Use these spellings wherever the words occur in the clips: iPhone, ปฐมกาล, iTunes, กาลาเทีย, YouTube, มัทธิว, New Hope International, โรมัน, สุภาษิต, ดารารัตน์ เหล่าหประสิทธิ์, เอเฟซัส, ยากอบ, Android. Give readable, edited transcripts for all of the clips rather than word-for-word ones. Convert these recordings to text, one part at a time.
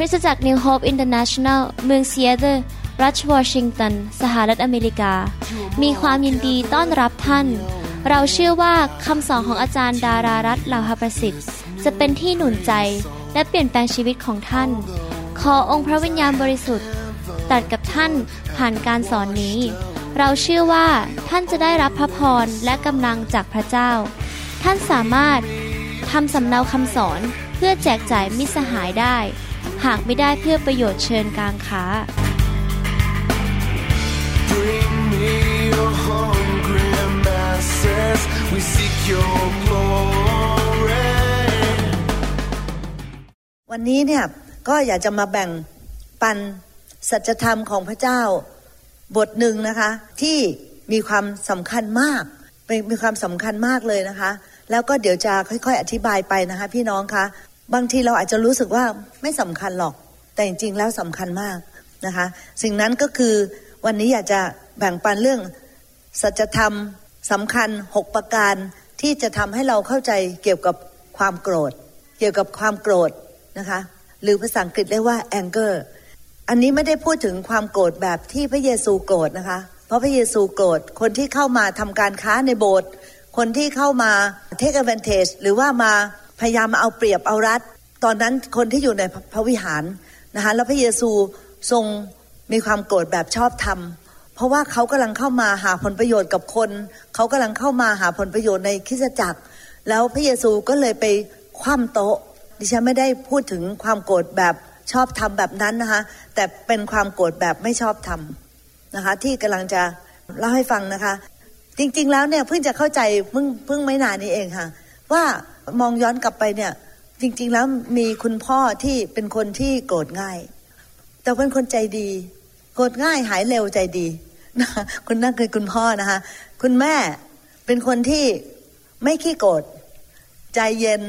คริสตจักร New Hope International เมืองซีแอตเทิลรัฐวอชิงตันสหรัฐอเมริกามีความยินดีต้อนรับท่านเราเชื่อว่าคำสอนของอาจารย์ดารารัตน์ เหล่าหประสิทธิ์จะเป็นที่หนุนใจและเปลี่ยนแปลงชีวิตของท่านขอองค์พระวิญญาณบริสุทธิ์ตรัสกับท่านผ่านการสอนนี้เราเชื่อว่าท่านจะได้รับพระพรและกำลังจากพระเจ้าท่านสามารถทำสำเนาคำสอนเพื่อแจกจ่ายมิตรสหายได้หากไม่ได้เพื่อประโยชน์เชิญกลางค้าวันนี้เนี่ยก็อยากจะมาแบ่งปันสัจธรรมของพระเจ้าบทหนึ่งนะคะที่มีความสำคัญมากมีความสำคัญมากเลยนะคะแล้วก็เดี๋ยวจะค่อยๆอธิบายไปนะคะพี่น้องคะบางทีเราอาจจะรู้สึกว่าไม่สำคัญหรอกแต่จริงๆแล้วสำคัญมากนะคะสิ่งนั้นก็คือวันนี้อยากจะแบ่งปันเรื่องสัจธรรมสำคัญ6ประการที่จะทำให้เราเข้าใจเกี่ยวกับความโกรธนะคะหรือภาษาอังกฤษเรียกว่า anger อันนี้ไม่ได้พูดถึงความโกรธแบบที่พระเยซูโกรธนะคะเพราะพระเยซูโกรธคนที่เข้ามาทำการค้าในโบสถ์คนที่เข้ามา take advantage หรือว่ามาพยายามมาเอาเปรียบเอารัดตอนนั้นคนที่อยู่ในพระวิหารนะคะแล้วพระเยซูทรงมีความโกรธแบบชอบธรรมเพราะว่าเขากำลังเข้ามาหาผลประโยชน์กับคนเขากำลังเข้ามาหาผลประโยชน์ในคริสตจักรแล้วพระเยซูก็เลยไปคว่ำโต๊ะดิฉันไม่ได้พูดถึงความโกรธแบบชอบธรรมแบบนั้นนะคะแต่เป็นความโกรธแบบไม่ชอบธรรมนะคะที่กำลังจะเล่าให้ฟังนะคะจริงๆแล้วเนี่ยเพิ่งจะเข้าใจเพิ่งไม่นานนี้เองค่ะว่ามองย้อนกลับไปเนี่ยจริงๆแล้วมีคุณพ่อที่เป็นคนที่โกรธง่ายแต่เป็นคนใจดีโกรธง่ายหายเร็วใจดีนะคุณนั่นคือคุณพ่อนะคะคุณแม่เป็นคนที่ไม่ขี้โกรธใจเย็น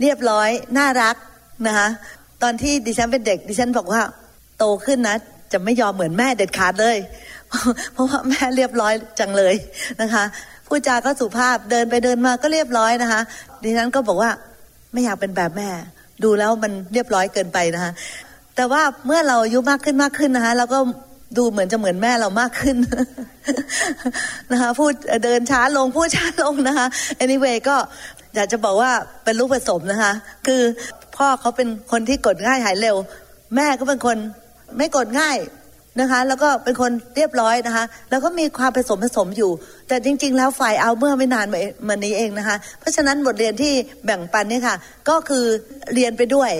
เรียบร้อยน่ารักนะคะตอนที่ดิฉันเป็นเด็กดิฉันบอกว่าโตขึ้นนะจะไม่ยอมเหมือนแม่เด็ดขาดเลยเพราะว่าแม่เรียบร้อยจังเลยนะคะพูดจาก็สุภาพเดินไปเดินมาก็เรียบร้อยนะคะดิฉันก็บอกว่าไม่อยากเป็นแบบแม่ดูแล้วมันเรียบร้อยเกินไปนะคะแต่ว่าเมื่อเราอายุมากขึ้นนะคะเราก็ดูเหมือนจะเหมือนแม่เรามากขึ้นนะคะพูดเดินช้าลงพูดช้าลงนะคะ anyway ก็อยากจะบอกว่าเป็นลูกผสมนะคะคือพ่อเขาเป็นคนที่กดง่ายหายเร็วแม่ก็เป็นคนไม่กดง่ายนะคะแล้วก็เป็นคนเรียบร้อยนะคะแล้วก็มีความผสมอยู่แต่จริงๆแล้วฝ่ายเอาเมื่อไม่นานมานี้เองนะคะเพราะฉะนั้นบทเรียนที่แบ่งปันนี่ค่ะก็คือเรียนไปด้วย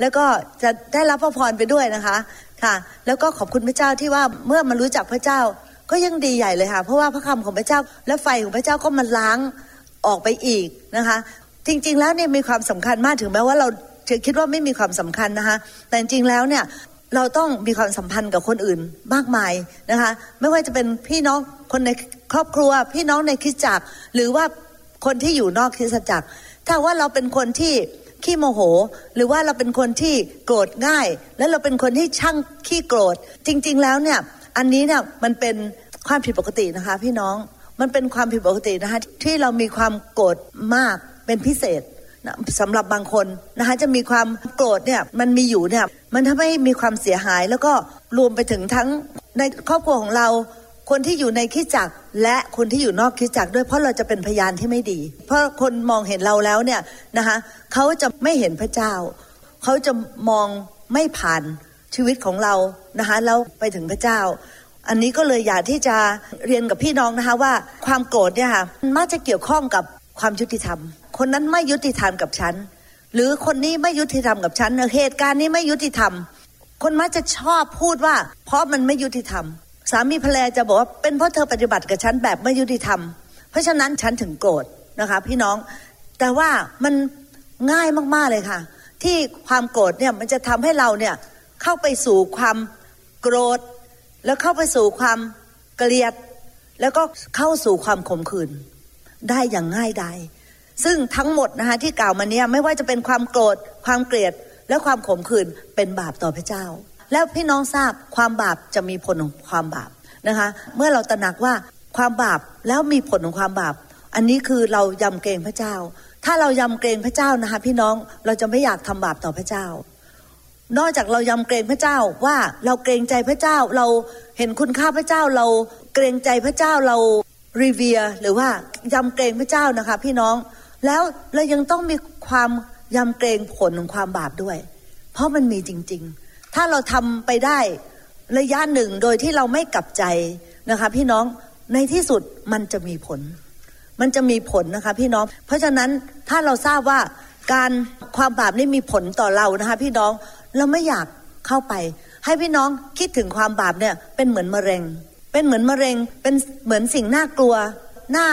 แล้วก็จะได้รับพระพรไปด้วยนะคะค่ะแล้วก็ขอบคุณพระเจ้าที่ว่าเมื่อมารู้จักพระเจ้าก็ยังดีใหญ่เลยค่ะเพราะว่าพระคำของพระเจ้าและไฟของพระเจ้าก็มาล้างออกไปอีกนะคะจริงๆแล้วเนี่ยมีความสำคัญมากถึงแม้ว่าเราจะคิดว่าไม่มีความสำคัญนะคะแต่จริงๆแล้วเนี่ยเราต้องมีความสัมพันธ์กับคนอื่นมากมายนะคะไม่ว่าจะเป็นพี่น้องคนในครอบครัวพี่น้องในคริสตจักรหรือว่าคนที่อยู่นอกคริสตจักรถ้าว่าเราเป็นคนที่ขี้โมโหหรือว่าเราเป็นคนที่โกรธง่ายและเราเป็นคนที่ช่างขี้โกรธจริงๆแล้วเนี่ยอันนี้เนี่ยมันเป็นความผิดปกตินะคะพี่น้องมันเป็นความผิดปกตินะคะที่เรามีความโกรธมากเป็นพิเศษนะสำหรับบางคนนะคะจะมีความโกรธเนี่ยมันมีอยู่เนี่ยมันทำให้มีความเสียหายแล้วก็รวมไปถึงทั้งในครอบครัวของเราคนที่อยู่ในคริสตจักรและคนที่อยู่นอกคริสตจักรด้วยเพราะเราจะเป็นพยานที่ไม่ดีเพราะคนมองเห็นเราแล้วเนี่ยนะคะเขาจะไม่เห็นพระเจ้าเขาจะมองไม่ผ่านชีวิตของเรานะคะแล้วไปถึงพระเจ้าอันนี้ก็เลยอยากที่จะเรียนกับพี่น้องนะคะว่าความโกรธเนี่ยค่ะมักจะเกี่ยวข้องกับความยุติธรรมคนนั้นไม่ยุติธรรมกับฉันหรือคนนี้ไม่ยุติธรรมกับฉันเหตุการณ์นี้ไม่ยุติธรรมคนมักจะชอบพูดว่าเพราะมันไม่ยุติธรรมสามีภรรยาจะบอกว่าเป็นเพราะเธอปฏิบัติกับฉันแบบไม่ยุติธรรมเพราะฉะนั้นฉันถึงโกรธนะคะพี่น้องแต่ว่ามันง่ายมากๆเลยค่ะที่ความโกรธเนี่ยมันจะทำให้เราเนี่ยเข้าไปสู่ความโกรธแล้วเข้าไปสู่ความเกลียดแล้วก็เข้าสู่ความขมขื่นได้อย่างง่ายดายซึ่งทั้งหมดนะคะที่กล่าวมาเนี่ยไม่ว่าจะเป็นความโกรธความเกลียดและความขมขื่นเป็นบาปต่อพระเจ้าแล้วพี่น้องทราบความบาปจะมีผลของความบาปนะคะเมื่อเราตระหนักว่าความบาปแล้วมีผลของความบาปอันนี้คือเรายำเกรงพระเจ้าถ้าเรายำเกรงพระเจ้านะคะพี่น้องเราจะไม่อยากทำบาปต่อพระเจ้า นอกจากเรายำเกรงพระเจ้าว่าเราเกรงใจพระเจ้าเราเห็นคุณค่าพระเจ้าเราเกรงใจพระเจ้าเรารีเวียหรือว่ายำเกรงพระเจ้านะคะพี่น้องแล้วเรายังต้องมีความยำเกรงผลของความบาปด้วยเพราะมันมีจริงๆถ้าเราทำไปได้ระยะหนึ่งโดยที่เราไม่กลับใจนะคะพี่น้องในที่สุดมันจะมีผลนะคะพี่น้องเพราะฉะนั้นถ้าเราทราบว่าการความบาปนี่มีผลต่อเรานะคะพี่น้องเราไม่อยากเข้าไปให้พี่น้องคิดถึงความบาปเนี่ยเป็นเหมือนมะเร็งเป็นเหมือนสิ่งน่ากลัวน่า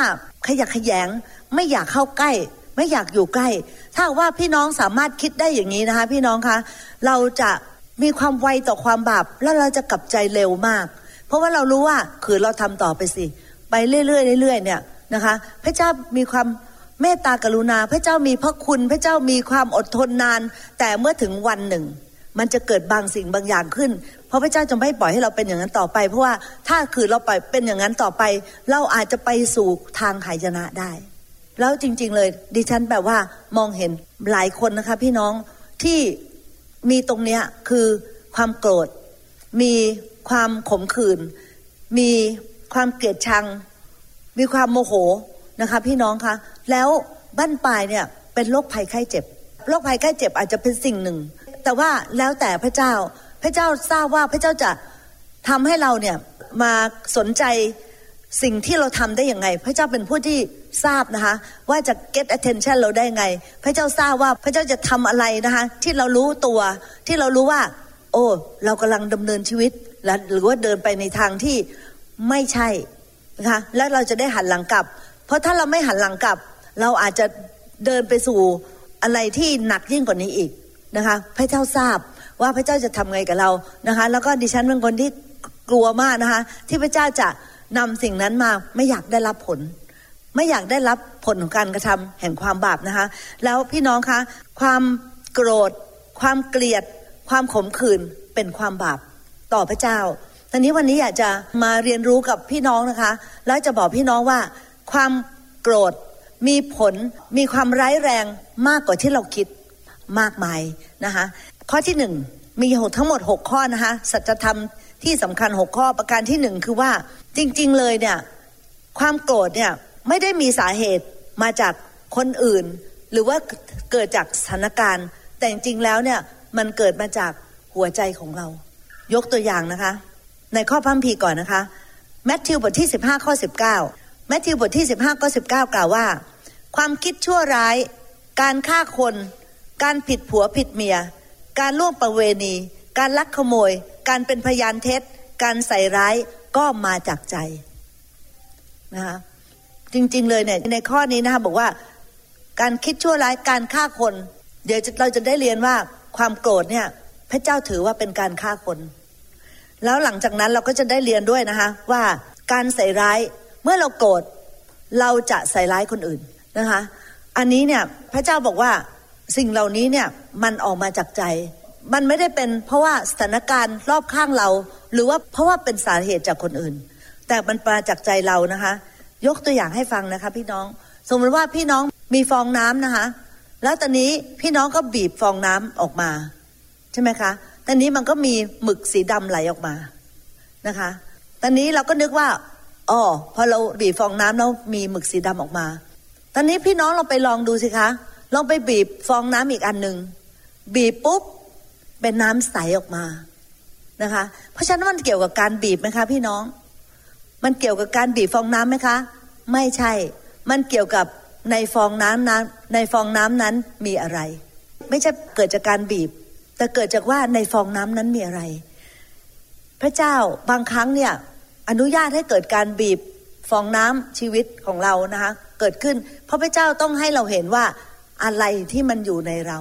ขยะแขยงไม่อยากเข้าใกล้ไม่อยากอยู่ใกล้ถ้าว่าพี่น้องสามารถคิดได้อย่างนี้นะคะพี่น้องคะเราจะมีความไวต่อความบาปแล้วเราจะกลับใจเร็วมากเพราะว่าเรารู้ว่าคือเราทำต่อไปสิไปเรื่อยๆเรื่อยๆเนี่ยนะคะพระเจ้ามีความเมตตากรุณาพระเจ้ามีพระคุณพระเจ้ามีความอดทนนานแต่เมื่อถึงวันหนึ่งมันจะเกิดบางสิ่งบางอย่างขึ้นเพราะพระเจ้าจะไม่ปล่อยให้เราเป็นอย่างนั้นต่อไปเพราะว่าถ้าคือเราปล่อยเป็นอย่างนั้นต่อไปเราอาจจะไปสู่ทางหายนะได้แล้วจริงๆเลยดิฉันแบบว่ามองเห็นหลายคนนะคะพี่น้องที่มีตรงเนี้ยคือความโกรธมีความขมขื่นมีความเกลียดชังมีความโมโหนะคะพี่น้องคะแล้วบั้นปลายเนี่ยเป็นโรคภัยไข้เจ็บอาจจะเป็นสิ่งหนึ่งแต่ว่าแล้วแต่พระเจ้าทราบว่าพระเจ้าจะทำให้เราเนี่ยมาสนใจสิ่งที่เราทำได้อย่างไรพระเจ้าเป็นผู้ที่ทราบนะคะว่าจะ get attention เราได้ไงพระเจ้าทราบว่าพระเจ้าจะทำอะไรนะคะที่เรารู้ตัวที่เรารู้ว่าโอ้เรากำลังดำเนินชีวิตหรือว่าเดินไปในทางที่ไม่ใช่นะคะแล้วเราจะได้หันหลังกลับเพราะถ้าเราไม่หันหลังกลับเราอาจจะเดินไปสู่อะไรที่หนักยิ่งกว่านี้อีกนะคะพระเจ้าทราบว่าพระเจ้าจะทำไงกับเรานะคะแล้วก็ดิฉันเป็นคนที่กลัวมากนะคะที่พระเจ้าจะนำสิ่งนั้นมาไม่อยากได้รับผลของการกระทำแห่งความบาปนะคะแล้วพี่น้องคะความโกรธความเกลียดความขมขื่นเป็นความบาปต่อพระเจ้าตอนนี้วันนี้อยากจะมาเรียนรู้กับพี่น้องนะคะแล้วจะบอกพี่น้องว่าความโกรธมีผลมีความร้ายแรงมากกว่าที่เราคิดมากมายนะคะข้อที่หนึ่งมีทั้งหมด6ข้อนะคะสัจธรรมที่สำคัญ6ข้อประการที่หนึ่งคือว่าจริงๆเลยเนี่ยความโกรธเนี่ยไม่ได้มีสาเหตุมาจากคนอื่นหรือว่าเกิดจากสถานการณ์แต่จริงๆแล้วเนี่ยมันเกิดมาจากหัวใจของเรายกตัวอย่างนะคะในข้อพระคัมภีร์ก่อนนะคะมัทธิวบทที่15ข้อ19มัทธิวบทที่15ข้อ19กล่าวว่าความคิดชั่วร้ายการฆ่าคนการผิดผัวผิดเมียการล่วงประเวณีการลักขโมยการเป็นพยานเท็จการใส่ร้ายก็มาจากใจนะคะจริงๆเลยเนี่ยในข้อนี้นะคะบอกว่าการคิดชั่วร้ายการฆ่าคนเดี๋ยวเราจะได้เรียนว่าความโกรธเนี่ยพระเจ้าถือว่าเป็นการฆ่าคนแล้วหลังจากนั้นเราก็จะได้เรียนด้วยนะคะว่าการใส่ร้ายเมื่อเราโกรธเราจะใส่ร้ายคนอื่นนะคะอันนี้เนี่ยพระเจ้าบอกว่าสิ่งเหล่านี้เนี่ยมันออกมาจากใจมันไม่ได้เป็นเพราะว่าสถานการณ์รอบข้างเราหรือว่าเพราะว่าเป็นสาเหตุจากคนอื่นแต่มันมาจากใจเรานะคะยกตัวอย่างให้ฟังนะคะพี่น้องสมมติว่าพี่น้องมีฟองน้ำนะคะแล้วตอนนี้พี่น้องก็บีบฟองน้ำออกมาใช่ไหมคะตอนนี้มันก็มีหมึกสีดำไหลออกมานะคะตอนนี้เราก็นึกว่าอ๋อพอเราบีบฟองน้ำแล้วมีหมึกสีดำออกมาตอนนี้พี่น้องเราไปลองดูสิคะลองไปบีบฟองน้ำอีกอันนึงบีบปุ๊บเป็นน้ำใสออกมานะคะเพราะฉะนั้นมันเกี่ยวกับการบีบไหมคะพี่น้องมันเกี่ยวกับการบีบฟองน้ำไหมคะไม่ใช่มันเกี่ยวกับในฟองน้ำนั้นมีอะไรไม่ใช่เกิดจากการบีบแต่เกิดจากว่าในฟองน้ำนั้นมีอะไรพระเจ้าบางครั้งเนี่ยอนุญาตให้เกิดการบีบฟองน้ำชีวิตของเรานะคะเกิดขึ้นเพราะพระเจ้าต้องให้เราเห็นว่าอะไรที่มันอยู่ในเรา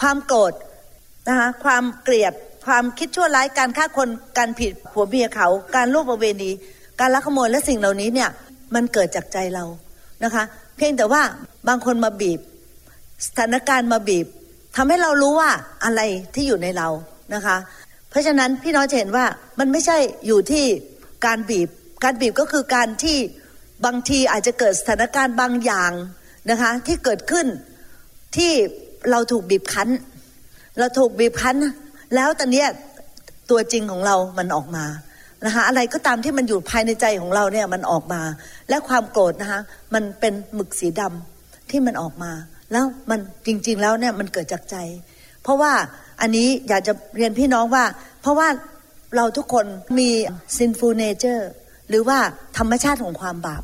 ความโกรธนะคะความเกลียดความคิดชั่วร้ายการฆ่าคนการผิดผัวเมียเขาการล่วงประเวณีการลักขโมยและสิ่งเหล่านี้เนี่ยมันเกิดจากใจเรานะคะเพียงแต่ว่าบางคนมาบีบสถานการณ์มาบีบทำให้เรารู้ว่าอะไรที่อยู่ในเรานะคะเพราะฉะนั้นพี่น้องจะเห็นว่ามันไม่ใช่อยู่ที่การบีบก็คือการที่บางทีอาจจะเกิดสถานการณ์บางอย่างนะคะที่เกิดขึ้นที่เราถูกบีบคั้น เราถูกบีบคั้นแล้วตอนนี้ตัวจริงของเรามันออกมานะคะอะไรก็ตามที่มันอยู่ภายในใจของเราเนี่ยมันออกมาและความโกรธนะคะมันเป็นหมึกสีดำที่มันออกมาแล้วมันจริงๆแล้วเนี่ยมันเกิดจากใจเพราะว่าอันนี้อยากจะเรียนพี่น้องว่าเพราะว่าเราทุกคนมี sinful nature หรือว่าธรรมชาติของความบาป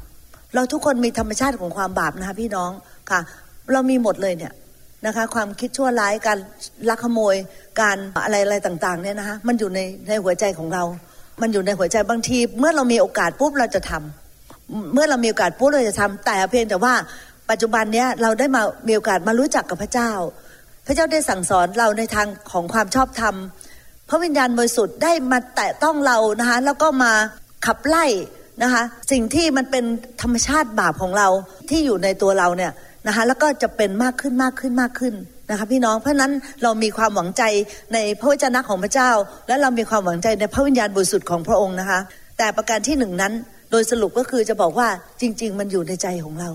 เราทุกคนมีธรรมชาติของความบาปนะคะพี่น้องค่ะเรามีหมดเลยเนี่ยนะคะความคิดชั่วร้ายการลักขโมยการอะไรต่างๆเนี่ยนะคะมันอยู่ในหัวใจของเรามันอยู่ในหัวใจบางทีเมื่อเรามีโอกาสปุ๊บเราจะทำเมื่อเรามีโอกาสปุ๊บเราจะทำแต่เพียงแต่ว่าปัจจุบันเนี้ยเราได้มามีโอกาสมารู้จักกับพระเจ้าพระเจ้าได้สั่งสอนเราในทางของความชอบธรรมพระวิญญาณบริสุทธิ์ได้มาแตะต้องเรานะคะแล้วก็มาขับไล่นะคะสิ่งที่มันเป็นธรรมชาติบาปของเราที่อยู่ในตัวเราเนี่ยนะคะแล้วก็จะเป็นมากขึ้นนะคะพี่น้องเพราะนั้นเรามีความหวังใจในพระวจนะของพระเจ้าและเรามีความหวังใจในพระวิญญาณบริสุทธิ์ของพระองค์นะคะแต่ประการที่1นั้นโดยสรุปก็คือจะบอกว่าจริงๆมันอยู่ในใจของเรา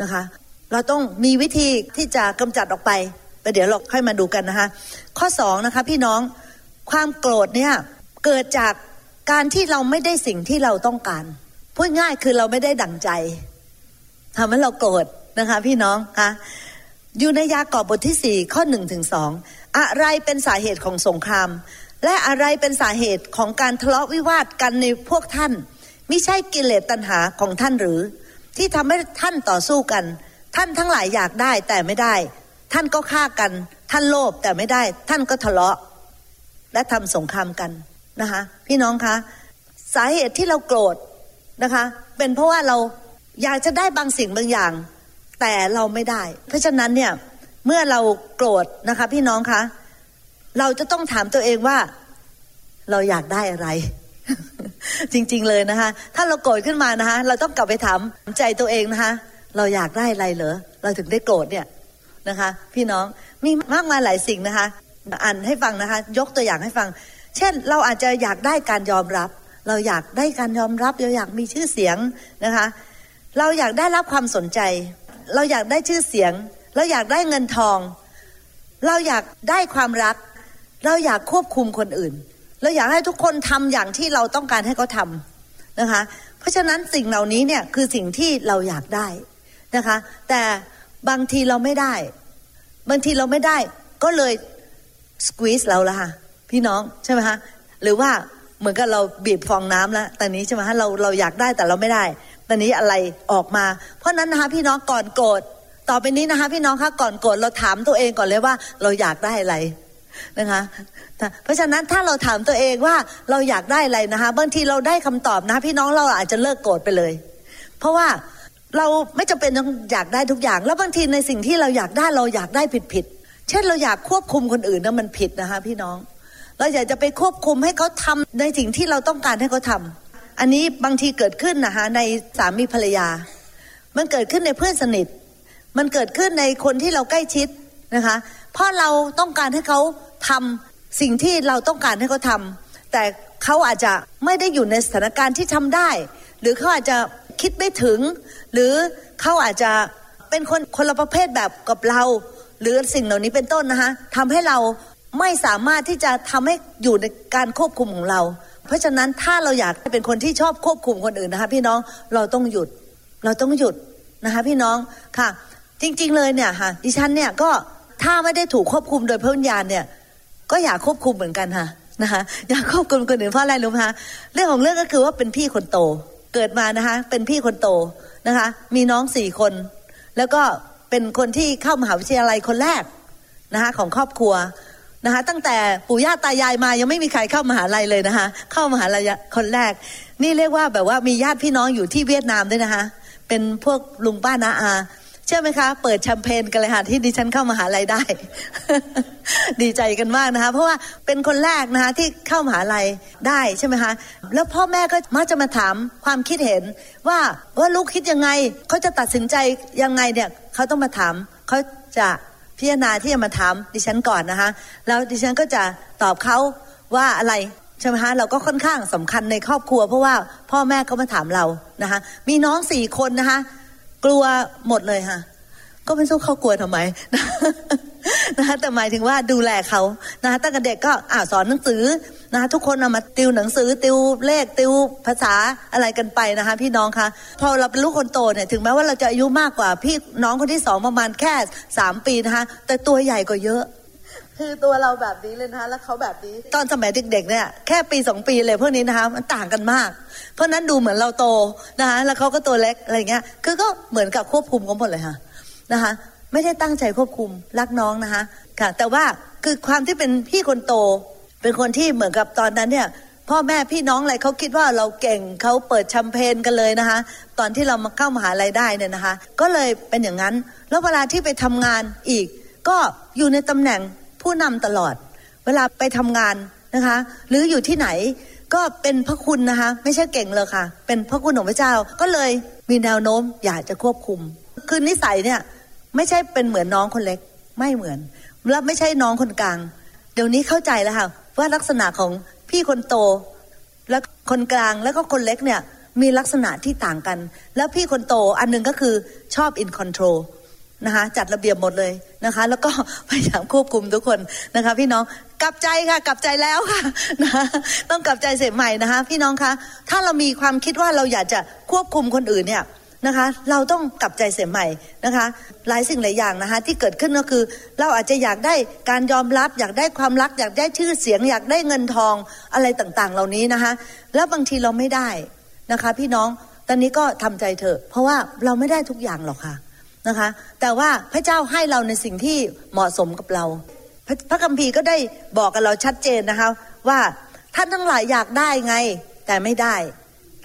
นะคะเราต้องมีวิธีที่จะกำจัดออกไปแต่เดี๋ยวเราค่อยมาดูกันนะคะข้อ2นะคะพี่น้องความโกรธเนี่ยเกิดจากการที่เราไม่ได้สิ่งที่เราต้องการพูดง่ายคือเราไม่ได้ดั่งใจทำให้เราโกรธนะคะพี่น้องค่ะอยู่ในยากอบบทที่4ข้อ1ถึง2อะไรเป็นสาเหตุของสงครามและอะไรเป็นสาเหตุของการทะเลาะวิวาทกันในพวกท่านมิใช่กิเลสตัณหาของท่านหรือที่ทำให้ท่านต่อสู้กันท่านทั้งหลายอยากได้แต่ไม่ได้ท่านก็ฆ่ากันท่านโลภแต่ไม่ได้ท่านก็ทะเลาะและทำสงครามกันนะคะพี่น้องคะสาเหตุที่เราโกรธนะคะเป็นเพราะว่าเราอยากจะได้บางสิ่งบางอย่างแต่เราไม่ได้เพราะฉะนั้นเนี่ยเมื่อเราโกรธนะคะพี่น้องคะเราจะต้องถามตัวเองว่าเราอยากได้อะไร จริงๆเลยนะคะถ้าเราโกรธขึ้นมานะคะเราต้องกลับไปถามใจตัวเองนะคะเราอยากได้อะไรเหรอเราถึงได้โกรธเนี่ยนะคะพี่น้องมีมากมายหลายสิ่งนะคะอ่านให้ฟังนะคะยกตัวอย่างให้ฟังเช่นเราอาจจะอยากได้การยอมรับเราอยากได้การยอมรับเราอยากมีชื่อเสียงนะคะเราอยากได้รับความสนใจเราอยากได้ชื่อเสียงเราอยากได้เงินทองเราอยากได้ความรักเราอยากควบคุมคนอื่นเราอยากให้ทุกคนทำอย่างที่เราต้องการให้เขาทำนะคะเพราะฉะนั้นสิ่งเหล่านี้เนี่ยคือสิ่งที่เราอยากได้นะคะแต่บางทีเราไม่ได้ก็เลยสควีซเราละค่ะพี่น้องใช่ไหมคะหรือว่าเหมือนกับเราบีบฟองน้ำแล้วตอนนี้ใช่ไหมคะเราอยากได้แต่เราไม่ได้ตอนนี้อะไรออกมาเพราะนั้นนะคะพี่น้องก่อนโกรธต่อไปนี้นะคะพี่น้องคะก่อนโกรธเราถามตัวเองก่อนเลยว่าเราอยากได้อะไรนะคะเพราะฉะนั้นถ้าเราถามตัวเองว่าเราอยากได้อะไรนะคะบางทีเราได้คำตอบนะพี่น้องเราอาจจะเลิกโกรธไปเลยเพราะว่าเราไม่จำเป็นต้องอยากได้ทุกอย่างแล้วบางทีในสิ่งที่เราอยากได้เราอยากได้ผิดเช่นเราอยากควบคุมคนอื่นนะมันผิดนะคะพี่น้องเราอยากจะไปควบคุมให้เขาทำในสิ่งที่เราต้องการให้เขาทำอันนี้บางทีเกิดขึ้นนะคะในสามีภรรยามันเกิดขึ้นในเพื่อนสนิทมันเกิดขึ้นในคนที่เราใกล้ชิดนะคะเพราะเราต้องการให้เขาทำสิ่งที่เราต้องการให้เขาทำแต่เขาอาจจะไม่ได้อยู่ในสถานการณ์ที่ทำได้หรือเขาอาจจะคิดไม่ถึงหรือเขาอาจจะเป็นคนละประเภทแบบกับเราหรือสิ่งเหล่านี้เป็นต้นนะคะทำให้เราไม่สามารถที่จะทำให้อยู่ในการควบคุมของเราเพราะฉะนั้นถ้าเราอยากเป็นคนที่ชอบควบคุมคนอื่นนะคะพี่น้องเราต้องหยุดนะคะพี่น้องค่ะจริงๆเลยเนี่ยค่ะดิฉันเนี่ยก็ถ้าไม่ได้ถูกควบคุมโดยพระวิญญาณเนี่ยก็อยากควบคุมเหมือนกันค่ะนะคะอยากควบคุมคนอื่นเพราะอะไรรู้ไหมคะเรื่องของเรื่องก็คือว่าเป็นพี่คนโตเกิดมานะคะเป็นพี่คนโตนะคะมีน้อง4คนแล้วก็เป็นคนที่เข้ามหาวิทยาลัยคนแรกนะคะของครอบครัวนะคะตั้งแต่ปู่ย่าตายายมายังไม่มีใครเข้ามหาลัยเลยนะคะเข้ามหาลัยคนแรกนี่เรียกว่าแบบว่ามีญาติพี่น้องอยู่ที่เวียดนามด้วยนะคะเป็นพวกลุงป้าน้าอาเชื่อไหมคะเปิดแชมเปญกันเลยค่ะที่ดิฉันเข้ามหาลัยได้ ดีใจกันมากนะคะเพราะว่าเป็นคนแรกนะคะที่เข้ามหาลัยได้ใช่ไหมคะแล้วพ่อแม่ก็มักจะมาถามความคิดเห็นว่าลูกคิดยังไงเขาจะตัดสินใจยังไงเนี่ยเขาต้องมาถามเขาจะพิจารณาที่จะมาถามดิฉันก่อนนะคะแล้วดิฉันก็จะตอบเขาว่าอะไรใช่ไหมคะเราก็ค่อนข้างสำคัญในครอบครัวเพราะว่าพ่อแม่เขามาถามเรานะคะมีน้อง4คนนะคะกลัวหมดเลยค่ะก็ไม่รู้เขากลัวทำไม นะคะแต่หมายถึงว่าดูแลเขานะคะตั้งแต่เด็กก็สอนหนังสือนะคะทุกคนเอามาติวหนังสือติวเลขติวภาษาอะไรกันไปนะคะพี่น้องคะพอเราเป็นลูกคนโตเนี่ยถึงแม้ว่าเราจะอายุมากกว่าพี่น้องคนที่2ประมาณแค่3ปีนะคะแต่ตัวใหญ่กว่าเยอะคือตัวเราแบบนี้เลยนะคะแล้วเขาแบบนี้ตอนสมัยเด็กๆเนี่ยแค่ปี2ปีเลยพวกนี้นะคะมันต่างกันมากเพราะนั้นดูเหมือนเราโตนะคะแล้วเขาก็ตัวเล็กอะไรเงี้ยคือก็เหมือนกับควบคุมกันหมดเลยค่ะนะคะไม่ได้ตั้งใจควบคุมรักน้องนะคะค่ะแต่ว่าคือความที่เป็นพี่คนโตเป็นคนที่เหมือนกับตอนนั้นเนี่ยพ่อแม่พี่น้องอะไรเขาคิดว่าเราเก่งเขาเปิดแชมเปญกันเลยนะคะตอนที่เรามาเข้ามหาลัยได้เนี่ยนะคะก็เลยเป็นอย่างนั้นแล้วเวลาที่ไปทำงานอีกก็อยู่ในตำแหน่งผู้นำตลอดเวลาไปทำงานนะคะหรืออยู่ที่ไหนก็เป็นพระคุณนะคะไม่ใช่เก่งเลยค่ะเป็นพระคุณของพระเจ้าก็เลยมีแนวโน้มอยากจะควบคุมคือนิสัยเนี่ยไม่ใช่เป็นเหมือนน้องคนเล็กไม่เหมือนและไม่ใช่น้องคนกลางเดี๋ยวนี้เข้าใจแล้วค่ะว่าลักษณะของพี่คนโตและคนกลางแล้วก็คนเล็กเนี่ยมีลักษณะที่ต่างกันแล้วพี่คนโตอันนึงก็คือชอบ in control นะคะจัดระเบียบหมดเลยนะคะแล้วก็พยายามควบคุมทุกคนนะคะพี่น้องกลับใจค่ะกลับใจแล้วค่ะนะคะต้องกลับใจเสียใหม่นะคะพี่น้องคะถ้าเรามีความคิดว่าเราอยากจะควบคุมคนอื่นเนี่ยนะคะเราต้องกลับใจเสียใหม่นะคะหลายสิ่งหลายอย่างนะคะที่เกิดขึ้นก็คือเราอาจจะอยากได้การยอมรับอยากได้ความรักอยากได้ชื่อเสียงอยากได้เงินทองอะไรต่างๆเหล่านี้นะคะแล้วบางทีเราไม่ได้นะคะพี่น้องตอนนี้ก็ทำใจเถอะเพราะว่าเราไม่ได้ทุกอย่างหรอกค่ะนะคะแต่ว่าพระเจ้าให้เราในสิ่งที่เหมาะสมกับเราพระคัมภีร์ก็ได้บอกกับเราชัดเจนนะคะว่าท่านทั้งหลายอยากได้ไงแต่ไม่ได้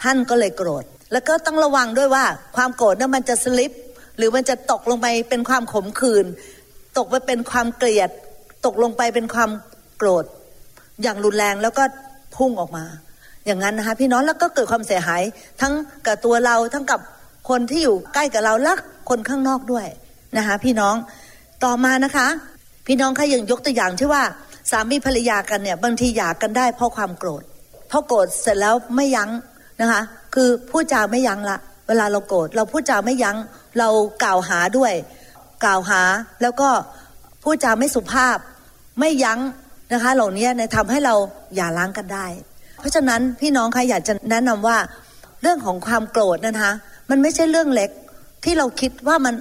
ท่านก็เลยโกรธแล้วก็ต้องระวังด้วยว่าความโกรธนั้นมันจะสลิปหรือมันจะตกลงไปเป็นความขมขื่นตกไปเป็นความเกลียดตกลงไปเป็นความโกรธอย่างรุนแรงแล้วก็พุ่งออกมาอย่างนั้นนะคะพี่น้องแล้วก็เกิดความเสียหายทั้งกับตัวเราทั้งกับคนที่อยู่ใกล้กับเราและคนข้างนอกด้วยนะคะพี่น้องต่อมานะคะพี่น้องค่ะอย่างยกตัวอย่างที่ว่าสามีภรรยากันเนี่ยบางทีหย่ากันได้เพราะความโกรธพอโกรธเสร็จแล้วไม่ยั้งนะคะคือพูดจาไม่ยั้งละเวลาเราโกรธเราพูดจาไม่ยั้งเรากล่าวหาด้วยกล่าวหาแล้วก็พูดจาไม่สุภาพไม่ยั้งนะคะเหล่านี้เนี่ยทำให้เราหย่าร้างกันได้เพราะฉะนั้นพี่น้องค่ะอยากจะแนะนำว่าเรื่องของความโกรธนะคะมันไม่ใช่เรื่องเล็กที่เราคิดว่ามัน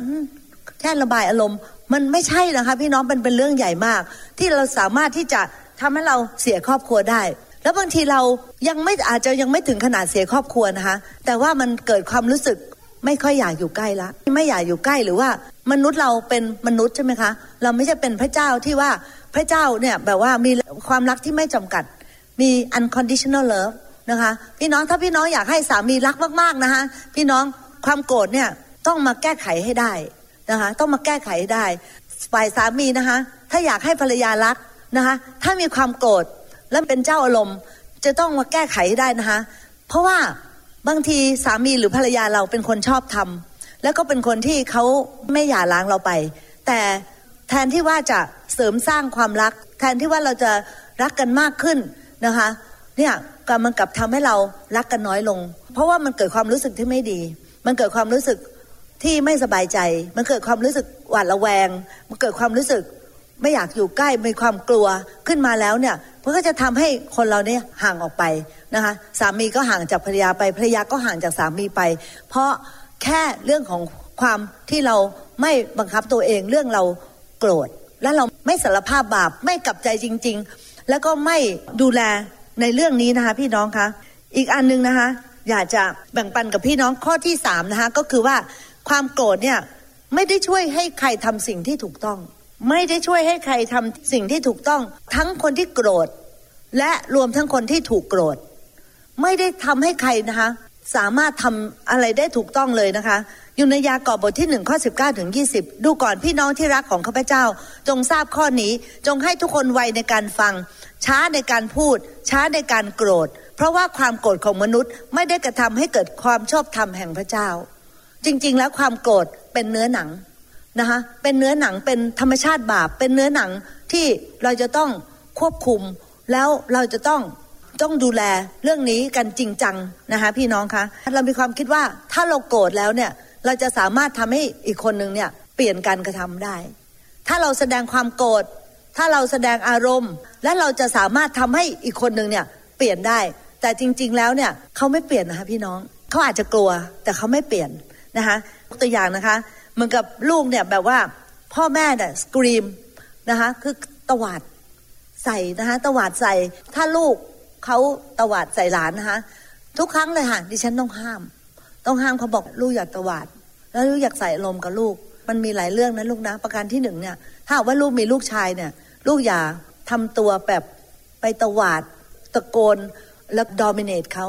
แค่ระบายอารมณ์มันไม่ใช่นะคะพี่น้องมันเป็นเรื่องใหญ่มากที่เราสามารถที่จะทำให้เราเสียครอบครัวได้แล้วบางทีเรายังไม่อาจจะยังไม่ถึงขนาดเสียครอบครัวนะคะแต่ว่ามันเกิดความรู้สึกไม่ค่อยอยากอยู่ใกล้ละไม่อยากอยู่ใกล้หรือว่ามนุษย์เราเป็นมนุษย์ใช่ไหมคะเราไม่ใช่เป็นพระเจ้าที่ว่าพระเจ้าเนี่ยแบบว่ามีความรักที่ไม่จำกัดมี unconditional love นะคะพี่น้องถ้าพี่น้องอยากให้สามีรักมากๆนะคะพี่น้องความโกรธเนี่ยต้องมาแก้ไขให้ได้นะคะต้องมาแก้ไขให้ได้ฝ่ายสามีนะคะถ้าอยากให้ภรรยารักนะคะถ้ามีความโกรธแล้วเป็นเจ้าอารมณ์จะต้องมาแก้ไขได้นะคะเพราะว่าบางทีสามีหรือภรรยาเราเป็นคนชอบทำแล้วก็เป็นคนที่เขาไม่หย่าร้างเราไปแต่แทนที่ว่าจะเสริมสร้างความรักแทนที่ว่าเราจะรักกันมากขึ้นนะคะเนี่ยมันกลับทำให้เรารักกันน้อยลงเพราะว่ามันเกิดความรู้สึกที่ไม่ดีมันเกิดความรู้สึกที่ไม่สบายใจมันเกิดความรู้สึกหวาดระแวงมันเกิดความรู้สึกไม่อยากอยู่ใกล้มีความกลัวขึ้นมาแล้วเนี่ยมันก็จะทำให้คนเราเนี่ยห่างออกไปนะคะสามีก็ห่างจากภรรยาไปภรรยาก็ห่างจากสามีไปเพราะแค่เรื่องของความที่เราไม่บังคับตัวเองเรื่องเราโกรธและเราไม่สารภาพบาปไม่กลับใจจริงๆแล้วก็ไม่ดูแลในเรื่องนี้นะคะพี่น้องคะอีกอันนึงนะคะอยากจะแบ่งปันกับพี่น้องข้อที่3นะคะก็คือว่าความโกรธเนี่ยไม่ได้ช่วยให้ใครทำสิ่งที่ถูกต้องไม่ได้ช่วยให้ใครทำสิ่งที่ถูกต้องทั้งคนที่โกรธและรวมทั้งคนที่ถูกโกรธไม่ได้ทำให้ใครนะคะสามารถทำอะไรได้ถูกต้องเลยนะคะอยู่ในยากอบบทที่1ข้อ19ถึง20ดูก่อนพี่น้องที่รักของข้าพเจ้าจงทราบข้อนี้จงให้ทุกคนไวในการฟังช้าในการพูดช้าในการโกรธเพราะว่าความโกรธของมนุษย์ไม่ได้กระทำให้เกิดความชอบธรรมแห่งพระเจ้าจริงๆแล้วความโกรธเป็นเนื้อหนังนะคะเป็นเนื้อหนังเป็นธรรมชาติบาปเป็นเนื้อหนังที่เราจะต้องควบคุมแล้วเราจะต้องดูแลเรื่องนี้กันจริงจังนะคะพี่น้องคะเรามีความคิดว่าถ้าเราโกรธแล้วเนี่ยเราจะสามารถทำให้อีกคนนึงเนี่ยเปลี่ยนการกระทำได้ ถ้าเราแสดงความโกรธถ้าเราแสดงอารมณ์และเราจะสามารถทำให้อีกคนนึงเนี่ยเปลี่ยนได้แต่จริงๆแล้วเนี่ยเขาไม่เปลี่ยนนะคะพี่น้องเขาอาจจะกลัวแต่เขาไม่เปลี่ยนนะคะตัวอย่างนะคะเหมือนกับลูกเนี่ยแบบว่าพ่อแม่เนี่ยสกรีมนะคะคือตวาดใส่นะคะตวาดใส่ถ้าลูกเขาตวาดใส่หลานนะคะทุกครั้งเลยค่ะดิฉันต้องห้ามเขาบอกลูกอยากตวาดแล้วลูกอยากใส่อารมณ์กับลูกมันมีหลายเรื่องนะลูกนะประการที่1เนี่ยถ้าว่าลูกมีลูกชายเนี่ยลูกอย่าทำตัวแบบไปตวาดตะโกนแล้วดอมิเนตเขา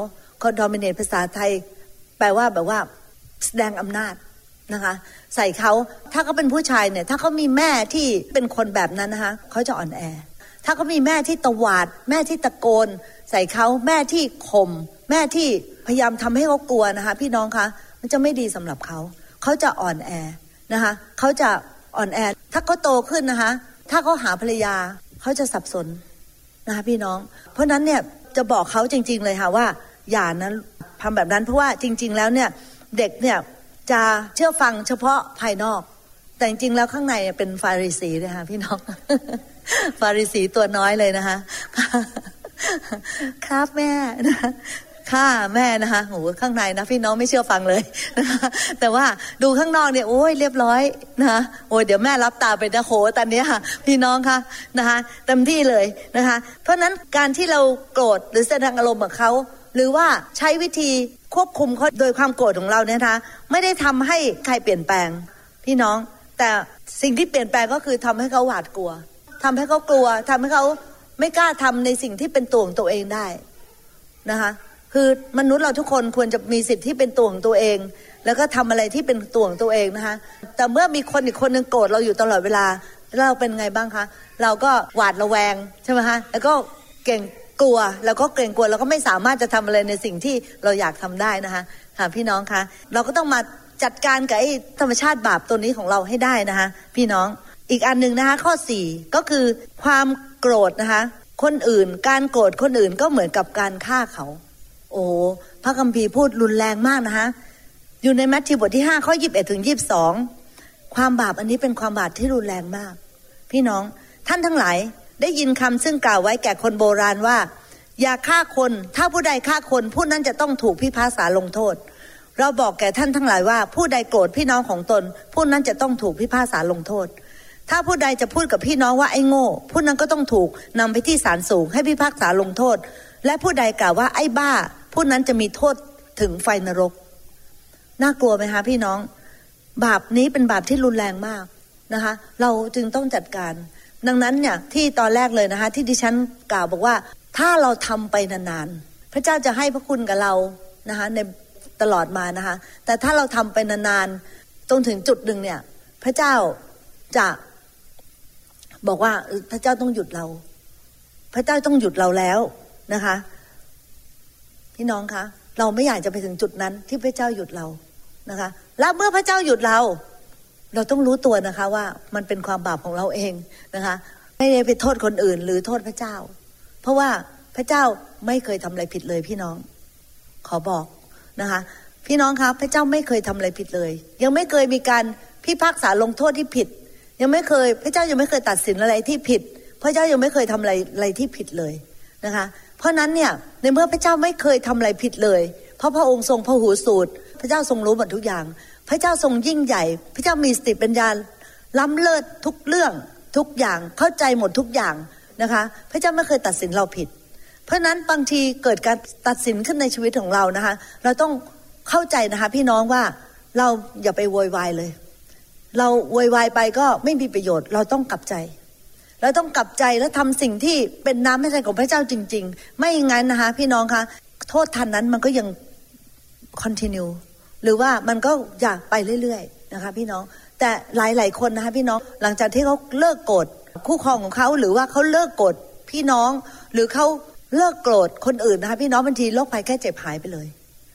ดอมิเนตภาษาไทยแปลว่าแบบว่าแสดงอำนาจนะคะใส่เขาถ้าเขาเป็นผู้ชายเนี่ยถ้าเขามีแม่ที่เป็นคนแบบนั้นนะคะเขาจะอ่อนแอถ้าเขามีแม่ที่ตวาดแม่ที่ตะโกนใส่เขาแม่ที่ข่มแม่ที่พยายามทำให้เขากลัวนะคะพี่น้องคะมันจะไม่ดีสำหรับเขาจะอ่อนแอนะคะเขาจะอ่อนแอถ้าเขาโตขึ้นนะคะถ้าเขาหาภรรยาเขาจะสับสนนะคะพี่น้องเพราะนั้นเนี่ยจะบอกเขาจริงๆเลยค่ะว่าอย่านะทำแบบนั้นเพราะว่าจริงๆแล้วเนี่ยเด็กเนี่ยจะเชื่อฟังเฉพาะภายนอกแต่จริงๆแล้วข้างในเป็นฟาริสีเลยค่ะพี่น้อง ฟาริสีตัวน้อยเลยนะคะ ครับแม่นะคะข้าแม่นะคะโหข้างในนะพี่น้องไม่เชื่อฟังเลยนะคะแต่ว่าดูข้างนอกเนี่ยโอ้ยเรียบร้อยนะคะโอ้ยเดี๋ยวแม่รับตาไปนะโหตอนนี้ค่ะพี่น้องค่ะนะคะเต็มที่เลยนะคะเพราะนั้นการที่เราโกรธหรือแสดงอารมณ์กับเขาหรือว่าใช้วิธีควบคุมเขาโดยความโกรธของเราเนี่ยนะคะไม่ได้ทำให้ใครเปลี่ยนแปลงพี่น้องแต่สิ่งที่เปลี่ยนแปลงก็คือทำให้เขาหวาดกลัวทำให้เขากลัวทำให้เขาไม่กล้าทำในสิ่งที่เป็นตัวของตัวเองได้นะคะคือมนุษย์เราทุกคนควรจะมีสิทธิ์ที่เป็นตัวของตัวเองแล้วก็ทำอะไรที่เป็นตัวของตัวเองนะคะแต่เมื่อมีคนอีกคนนึงโกรธเราอยู่ตลอดเวลาเราเป็นไงบ้างคะเราก็หวาดระแวงใช่ไหมคะแล้วก็เกรงกลัวแล้วก็เกรงกลัวแล้วก็ไม่สามารถจะทำอะไรในสิ่งที่เราอยากทำได้นะคะค่ะพี่น้องคะเราก็ต้องมาจัดการกับไอ้ธรรมชาติบาปตัวนี้ของเราให้ได้นะคะพี่น้องอีกอันนึงนะคะข้อ4ก็คือความโกรธนะคะคนอื่นการโกรธคนอื่นก็เหมือนกับการฆ่าเขาโอ้พระคัมภีร์พูดรุนแรงมากนะคะอยู่ในมัทธิวบทที่5ข้อ21ถึง22ความบาปอันนี้เป็นความบาปที่รุนแรงมากพี่น้องท่านทั้งหลายได้ยินคำซึ่งกล่าวไว้แก่คนโบราณว่าอย่าฆ่าคนถ้าผู้ใดฆ่าคนผู้นั้นจะต้องถูกพิพากษาลงโทษเราบอกแก่ท่านทั้งหลายว่าผู้ใดโกรธพี่น้องของตนผู้นั้นจะต้องถูกพิพากษาลงโทษถ้าผู้ใดจะพูดกับพี่น้องว่าไอ้โง่ผู้นั้นก็ต้องถูกนำไปที่ศาลสูงให้พิพากษาลงโทษและผู้ใดกล่าวว่าไอ้บ้าผู้นั้นจะมีโทษถึงไฟนรกน่ากลัวไหมคะพี่น้องบาปนี้เป็นบาปที่รุนแรงมากนะคะเราจึงต้องจัดการดังนั้นเนี่ยที่ตอนแรกเลยนะคะที่ดิฉันกล่าวบอกว่าถ้าเราทำไปนานๆพระเจ้าจะให้พระคุณกับเรานะคะในตลอดมานะคะแต่ถ้าเราทำไปนานๆจนถึงจุดหนึ่งเนี่ยพระเจ้าจะบอกว่าพระเจ้าต้องหยุดเราพระเจ้าต้องหยุดเราแล้วนะคะพี่น้องคะเราไม่อยากจะไปถึงจุดนั้นที่พระเจ้าหยุดเรานะคะและเมื่อพระเจ้าหยุดเราต้องรู้ตัวนะคะว่ามันเป็นความบาปของเราเองนะคะไม่ได้ไปโทษคนอื่นหรือโทษพระเจ้าเพราะว่าพระเจ้าไม่เคยทำอะไรผิดเลยพี่น้องขอบอกนะคะพี่น้องคะพระเจ้าไม่เคยทำอะไรผิดเลยยังไม่เคยมีการพิพากษาลงโทษที่ผิดยังไม่เคยพระเจ้ายังไม่เคยตัดสินอะไรที่ผิดพระเจ้ายังไม่เคยทำอะไรที่ผิดเลยนะคะเพราะนั้นเนี่ยในเมื่อพระเจ้าไม่เคยทำอะไรผิดเลยเพราะพระองค์ทรงพหูสูตรพระเจ้าทรงรู้หมดทุกอย่างพระเจ้าทรงยิ่งใหญ่พระเจ้ามีสติปัญญาล้ำเลิศทุกเรื่องทุกอย่างเข้าใจหมดทุกอย่างนะคะพระเจ้าไม่เคยตัดสินเราผิดเพราะนั้นบางทีเกิดการตัดสินขึ้นในชีวิตของเรานะคะเราต้องเข้าใจนะคะพี่น้องว่าเราอย่าไปโวยวายเลยเราโวยวายไปก็ไม่มีประโยชน์เราต้องกลับใจเราต้องกลับใจและทำสิ่งที่เป็นน้ำพระทัยของพระเจ้าจริงๆไม่อย่างนั้นนะคะพี่น้องคะโทษทันนั้นมันก็ยัง continue หรือว่ามันก็อยากไปเรื่อยๆนะคะพี่น้องแต่หลายๆคนนะคะพี่น้องหลังจากที่เขาเลิกโกรธคู่ครองของเขาหรือว่าเขาเลิกโกรธพี่น้องหรือเขาเลิกโกรธคนอื่นนะคะพี่น้องบางทีโรคภัยแค่เจ็บหายไปเลย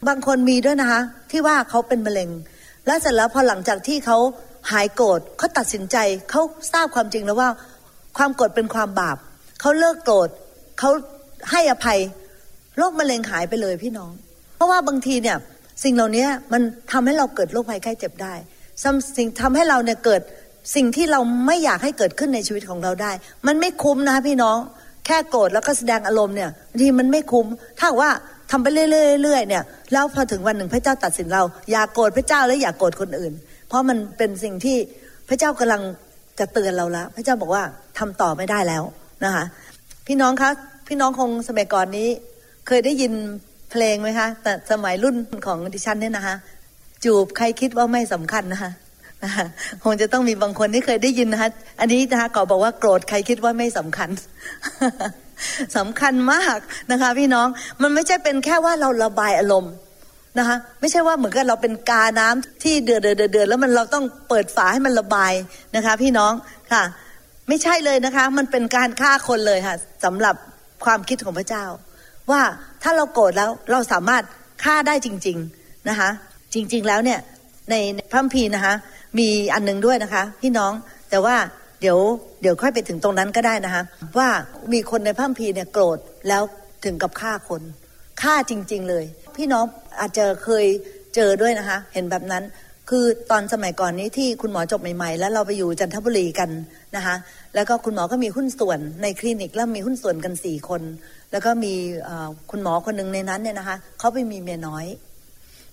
บางคนมีด้วยนะคะที่ว่าเขาเป็นมะเร็งและเสร็จแล้วพอหลังจากที่เขาหายโกรธเขาตัดสินใจเขาทราบความจริงแล้วว่าความโกรธเป็นความบาปเขาเลิกโกรธเขาให้อภัยโรคมะเร็งหายไปเลยพี่น้องเพราะว่าบางทีเนี่ยสิ่งเหล่านี้มันทำให้เราเกิดโรคภัยไข้เจ็บได้สิ่งทำให้เราเนี่ยเกิด สิ่งที่เราไม่อยากให้เกิดขึ้นในชีวิตของเราได้มันไม่คุ้มนะพี่น้องแค่โกรธแล้วก็แสดงอารมณ์เนี่ยทีมันไม่คุ้มถ้าว่าทำไปเรื่อยๆเนี่ยแล้วพอถึงวันหนึ่งพระเจ้าตัดสินเราอย่าโกรธพระเจ้าและอย่าโกรธคนอื่นเพราะมันเป็นสิ่งที่พระเจ้ากำลังจะเตือนเราแล้วพระเจ้าบอกว่าทำต่อไม่ได้แล้วนะคะพี่น้องคะพี่น้องคงสมัยก่อนนี้เคยได้ยินเพลงไหมคะแต่สมัยรุ่นของดิฉันเนี่ยนะคะจูบใครคิดว่าไม่สำคัญนะคะคงจะต้องมีบางคนที่เคยได้ยินนะคะอันนี้นะคะก็บอกว่าโกรธใครคิดว่าไม่สำคัญ สำคัญมากนะคะพี่น้องมันไม่ใช่เป็นแค่ว่าเราระบายอารมณ์นะคะไม่ใช่ว่าเหมือนกับเราเป็นกาน้ำที่เดือดๆๆๆแล้วมันเราต้องเปิดฝาให้มันระบายนะคะพี่น้องค่ะไม่ใช่เลยนะคะมันเป็นการฆ่าคนเลยค่ะสำหรับความคิดของพระเจ้าว่าถ้าเราโกรธแล้วเราสามารถฆ่าได้จริงๆนะคะจริงๆแล้วเนี่ยในพระคัมภีร์นะคะมีอันนึงด้วยนะคะพี่น้องแต่ว่าเดี๋ยวค่อยไปถึงตรงนั้นก็ได้นะคะว่ามีคนในพระคัมภีร์เนี่ยโกรธแล้วถึงกับฆ่าคนฆ่าจริงๆเลยพี่น้องอาจจะเคยเจอด้วยนะคะเห็นแบบนั้นคือตอนสมัยก่อนนี้ที่คุณหมอจบใหม่ๆแล้วเราไปอยู่จันทบุรีกันนะคะแล้วก็คุณหมอก็มีหุ้นส่วนในคลินิกแล้วมีหุ้นส่วนกัน4คนแล้วก็มีคุณหมอคนนึงในนั้นเนี่ยนะคะเขาไปมีเมียน้อย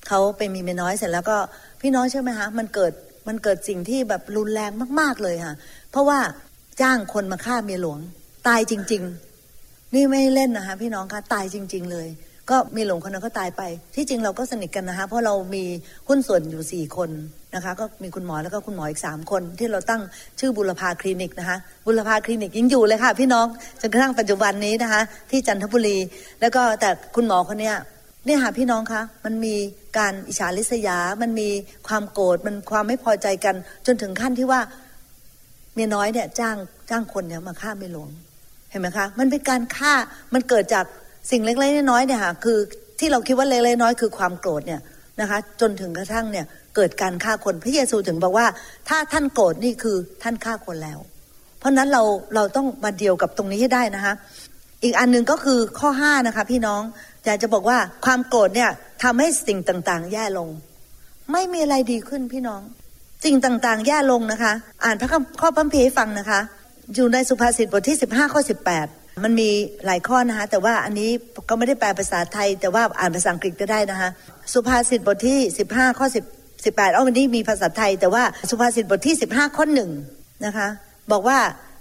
เขาไปมีเมียน้อยเสร็จแล้วก็พี่น้องใช่ไหมคะมันเกิดสิ่งที่แบบรุนแรงมากๆเลยค่ะเพราะว่าจ้างคนมาฆ่าเมียหลวงตายจริงๆนี่ไม่เล่นนะคะพี่น้องค่ะตายจริงๆเลยก็มีหลวงคนนั้นก็ตายไปที่จริงเราก็สนิทกันนะคะเพราะเรามีหุ้นส่วนอยู่4คนนะคะก็มีคุณหมอแล้วก็คุณหมออีก3คนที่เราตั้งชื่อบุรพาคลินิกนะคะบุรพาคลินิกยังอยู่เลยค่ะพี่น้องจนกระทั่งปัจจุบันนี้นะคะที่จันทบุรีแล้วก็แต่คุณหมอคนเนี้ยเนี่ยค่ะพี่น้องคะมันมีการอิจฉาริษยามันมีความโกรธมันความไม่พอใจกันจนถึงขั้นที่ว่าเมียน้อยเนี่ยจ้างคนเนี่ยมาฆ่าเมียหลวงเห็นไหมคะมันเป็นการฆ่ามันเกิดจากสิ่งเล็กๆน้อยๆเนี่ยค่ะคือที่เราคิดว่าเล็กๆน้อยๆคือความโกรธเนี่ยนะคะจนถึงกระทั่งเนี่ยเกิดการฆ่าคนพระเยซูถึงบอกว่าถ้าท่านโกรธนี่คือท่านฆ่าคนแล้วเพราะนั้นเราต้องมาเดียวกับตรงนี้ให้ได้นะคะอีกอันนึงก็คือข้อ5นะคะพี่น้องอยากจะบอกว่าความโกรธเนี่ยทำให้สิ่งต่างๆแย่ลงไม่มีอะไรดีขึ้นพี่น้องสิ่งต่างๆแย่ลงนะคะอ่านพระข้อพระคัมภีร์ให้ฟังนะคะอยู่ในสุภาษิตบทที่15ข้อ18มันมีหลายข้อนะคะแต่ว่าอันนี้ก็ไม่ได้แปลภาษาไทยแต่ว่าอ่านภาษาอังกฤษก็ได้นะคะสุภาษิตบทที่15ข้อ18อันนี้มีภาษาไทยแต่ว่าสุภาษิตบทที่15ข้อ1นะคะบอกว่า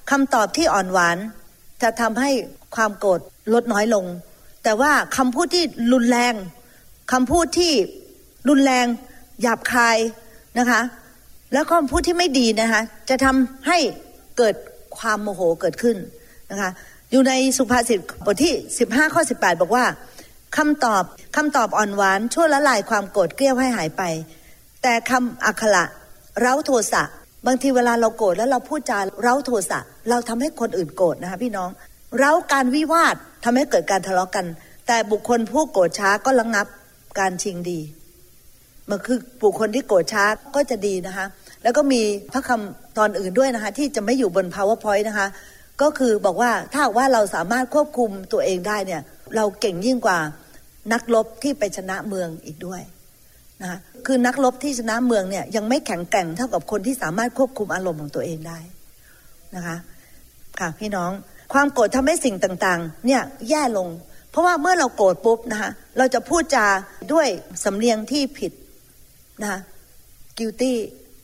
คำตอบที่อ่อนหวานจะทำให้ความโกรธลดน้อยลงแต่ว่าคำพูดที่รุนแรงคำพูดที่รุนแรงหยาบคายนะคะแล้วคำพูดที่ไม่ดีนะคะจะทำให้เกิดความโมโหเกิดขึ้นนะคะอยู่ในสุภาษิตบทที่15ข้อ18บอกว่าคำตอบอ่อนหวานช่วยละลายความโกรธเกลี้ยวให้หายไปแต่คำอักขระเร้าโทสะบางทีเวลาเราโกรธแล้วเราพูดจาเร้าโทสะเราทำให้คนอื่นโกรธนะคะพี่น้องเร้าการวิวาททำให้เกิดการทะเลาะกันแต่บุคคลผู้โกรธช้าก็ระงับการชิงดีมันคือบุคคลที่โกรธช้าก็จะดีนะคะแล้วก็มีพระคำตอนอื่นด้วยนะคะที่จะไม่อยู่บน PowerPoint นะคะก็คือบอกว่าถ้าว่าเราสามารถควบคุมตัวเองได้เนี่ยเราเก่งยิ่งกว่านักรบที่ไปชนะเมืองอีกด้วยนะคะคือนักรบที่ชนะเมืองเนี่ยยังไม่แข็งแกร่งเท่ากับคนที่สามารถควบคุมอารมณ์ของตัวเองได้นะคะค่ะพี่น้องความโกรธทำให้สิ่งต่างๆเนี่ยแย่ลงเพราะว่าเมื่อเราโกรธปุ๊บนะคะเราจะพูดจาด้วยสำเนียงที่ผิดนะคะ guilty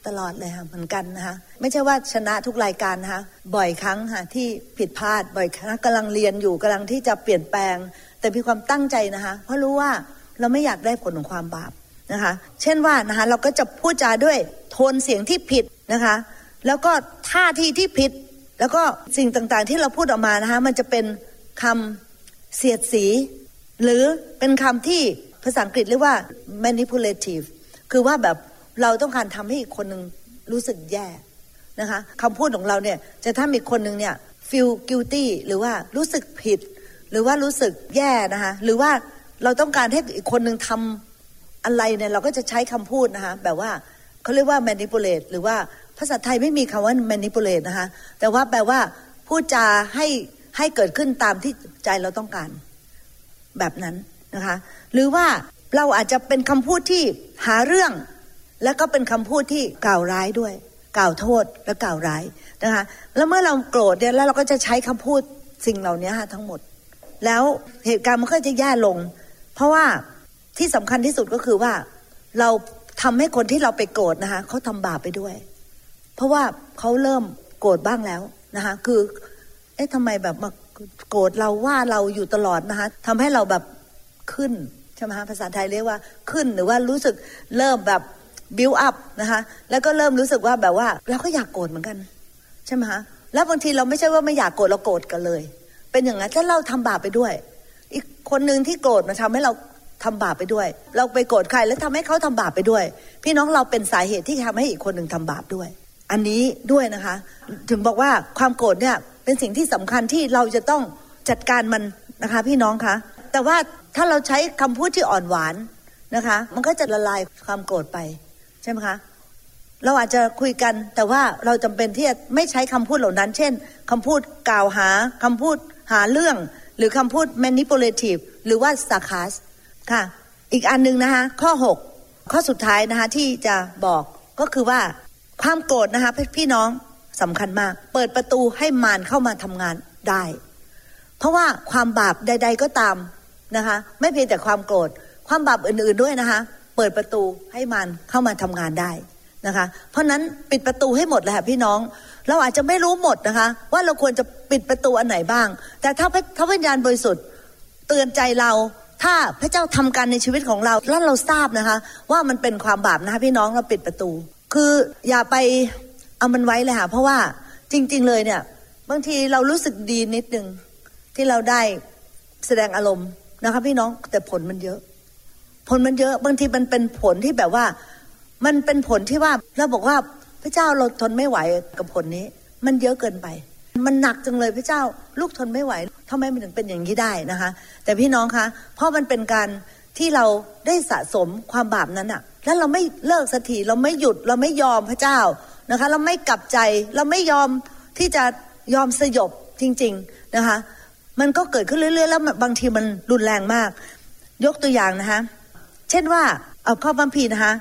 ตลอดเลยค่ะเหมือนกันนะคะไม่ใช่ว่าชนะทุกรายการนะคะบ่อยครั้งค่ะที่ผิดพลาดบ่อยครั้งกำลังเรียนอยู่กำลังที่จะเปลี่ยนแปลงแต่มีความตั้งใจนะคะเพราะรู้ว่าเราไม่อยากได้ผลของความบาปนะคะเช่นว่านะคะเราก็จะพูดจาด้วยโทนเสียงที่ผิดนะคะแล้วก็ท่าทีที่ผิดแล้วก็สิ่งต่างๆที่เราพูดออกมานะคะมันจะเป็นคำเสียดสีหรือเป็นคำที่ภาษาอังกฤษเรียกว่า manipulative คือว่าแบบเราต้องการทำให้อีกคนนึงรู้สึกแย่นะคะคำพูดของเราเนี่ยจะทำให้อีกคนนึงเนี่ย feel guilty หรือว่ารู้สึกผิดหรือว่ารู้สึกแย่นะคะหรือว่าเราต้องการให้อีกคนนึงทำอะไรเนี่ยเราก็จะใช้คำพูดนะคะแบบว่าเขาเรียกว่า manipulate หรือว่าภาษาไทยไม่มีคำว่า manipulate นะคะแต่ว่าแปลว่าพูดจาให้เกิดขึ้นตามที่ใจเราต้องการแบบนั้นนะคะหรือว่าเราอาจจะเป็นคำพูดที่หาเรื่องแล้วก็เป็นคำพูดที่กล่าวร้ายด้วย กล่าวโทษและกล่าวร้ายนะคะแล้วเมื่อเราโกรธเนี่ยแล้วเราก็จะใช้คำพูดสิ่งเหล่านี้ทั้งหมดแล้วเหตุการณ์มันก็จะแย่ลงเพราะว่าที่สำคัญที่สุดก็คือว่าเราทำให้คนที่เราไปโกรธนะคะเขาทำบาปไปด้วยเพราะว่าเขาเริ่มโกรธบ้างแล้วนะคะคือเอ๊ะทำไมแบบมาโกรธเราว่าเราอยู่ตลอดนะคะทำให้เราแบบขึ้นใช่ไหมคะภาษาไทยเรียกว่าขึ้นหรือว่ารู้สึกเริ่มแบบบิวอัพนะคะแล้วก็เริ่มรู้สึกว่าแบบว่าเราก็อยากโกรธเหมือนกันใช่ไหมคะแล้วบางทีเราไม่ใช่ว่าไม่อยากโกรธเราโกรธกันเลยเป็นอย่างนั้นถ้าเราทำบาปไปด้วยอีกคนนึงที่โกรธมันทำให้เราทำบาปไปด้วยเราไปโกรธใครแล้วทำให้เขาทำบาปไปด้วยพี่น้องเราเป็นสาเหตุที่ทำให้อีกคนนึงทำบาปด้วยอันนี้ด้วยนะคะถึงบอกว่าความโกรธเนี่ยเป็นสิ่งที่สำคัญที่เราจะต้องจัดการมันนะคะพี่น้องคะแต่ว่าถ้าเราใช้คำพูดที่อ่อนหวานนะคะมันก็จะละลายความโกรธไปใช่ไหมคะเราอาจจะคุยกันแต่ว่าเราจำเป็นที่จะไม่ใช้คำพูดเหล่านั้นเช่นคำพูดกล่าวหาคำพูดหาเรื่องหรือคำพูด manipulative หรือว่า sarcasm ค่ะอีกอันนึงนะคะข้อ6ข้อสุดท้ายนะคะที่จะบอกก็คือว่าความโกรธนะคะพี่น้องสำคัญมากเปิดประตูให้มารเข้ามาทำงานได้เพราะว่าความบาปใดๆก็ตามนะคะไม่เพียงแต่ความโกรธความบาปอื่นๆด้วยนะคะเปิดประตูให้มารเข้ามาทำงานได้นะคะเพราะนั้นปิดประตูให้หมดเลยค่ะพี่น้องเราอาจจะไม่รู้หมดนะคะว่าเราควรจะปิดประตูอันไหนบ้างแต่ถ้าวิญญาณบริสุทธิ์เตือนใจเราถ้าพระเจ้าทำการในชีวิตของเราแล้วเราทราบนะคะว่ามันเป็นความบาปนะคะพี่น้องเราปิดประตูคืออย่าไปเอามันไว้เลยค่ะเพราะว่าจริงๆเลยเนี่ยบางทีเรารู้สึกดีนิดนึงที่เราได้แสดงอารมณ์นะคะพี่น้องแต่ผลมันเยอะบางทีมันเป็นผลที่แบบว่ามันเป็นผลที่ว่าเราบอกว่าพระเจ้าเราทนไม่ไหวกับผลนี้มันเยอะเกินไปมันหนักจังเลยพระเจ้าลูกทนไม่ไหวทำไมมันถึงเป็นอย่างนี้ได้นะคะแต่พี่น้องคะเพราะมันเป็นการที่เราได้สะสมความบาปนั้นอะแล้วเราไม่เลิกสักทีเราไม่หยุดเราไม่ยอมพระเจ้านะคะเราไม่กลับใจเราไม่ยอมที่จะยอมสยบจริงๆนะคะมันก็เกิดขึ้นเรื่อยๆแล้วบางทีมันรุนแรงมากยกตัวอย่างนะคะเช่นว่าเอาข้อบัมพีนะคะ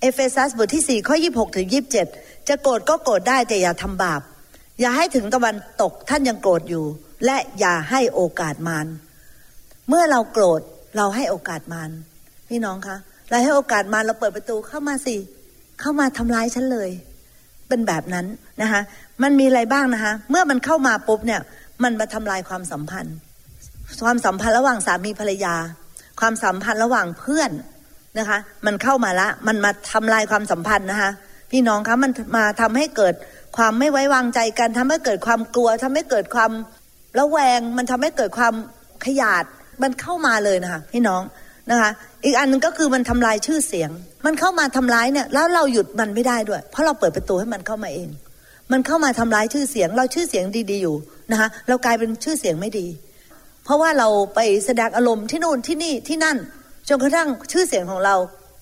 เอเฟซัสบทที่4ข้อ26ถึง27จะโกรธก็โกรธได้แต่อย่าทำบาปอย่าให้ถึงตะวันตกท่านยังโกรธอยู่และอย่าให้โอกาสมารเมื่อเราโกรธเราให้โอกาสมารพี่น้องคะเราให้โอกาสมารเราเปิดประตูเข้ามาสิเข้ามาทำร้ายฉันเลยเป็นแบบนั้นนะคะมันมีอะไรบ้างนะคะเมื่อมันเข้ามาปุ๊บเนี่ยมันมาทำลายความสัมพันธ์ระหว่างสามีภรรยาความสัมพันธ์ระหว่างเพื่อนนะคะมันเข้ามาละมันมาทำลายความสัมพันธ์นะคะพี่น้องคะมันมาทำให้เกิดความไม่ไว้วางใจกันทำให้เกิดความกลัวทำให้เกิดความระแวงมันทำให้เกิดความขยาดมันเข้ามาเลยนะคะพี่น้องนะคะอีกอันนึงก็คือมันทำลายชื่อเสียงมันเข้ามาทำร้ายเนี่ยแล้วเราหยุดมันไม่ได้ด้วยเพราะเราเปิดประตูให้มันเข้ามาเองมันเข้ามาทำร้ายชื่อเสียงเราชื่อเสียงดีๆอยู่นะคะเรากลายเป็นชื่อเสียงไม่ดีเพราะว่าเราไปแสดงอารมณ์ที่นู่นที่นี่ที่นั่นจนกระทั่งชื่อเสียงของเรา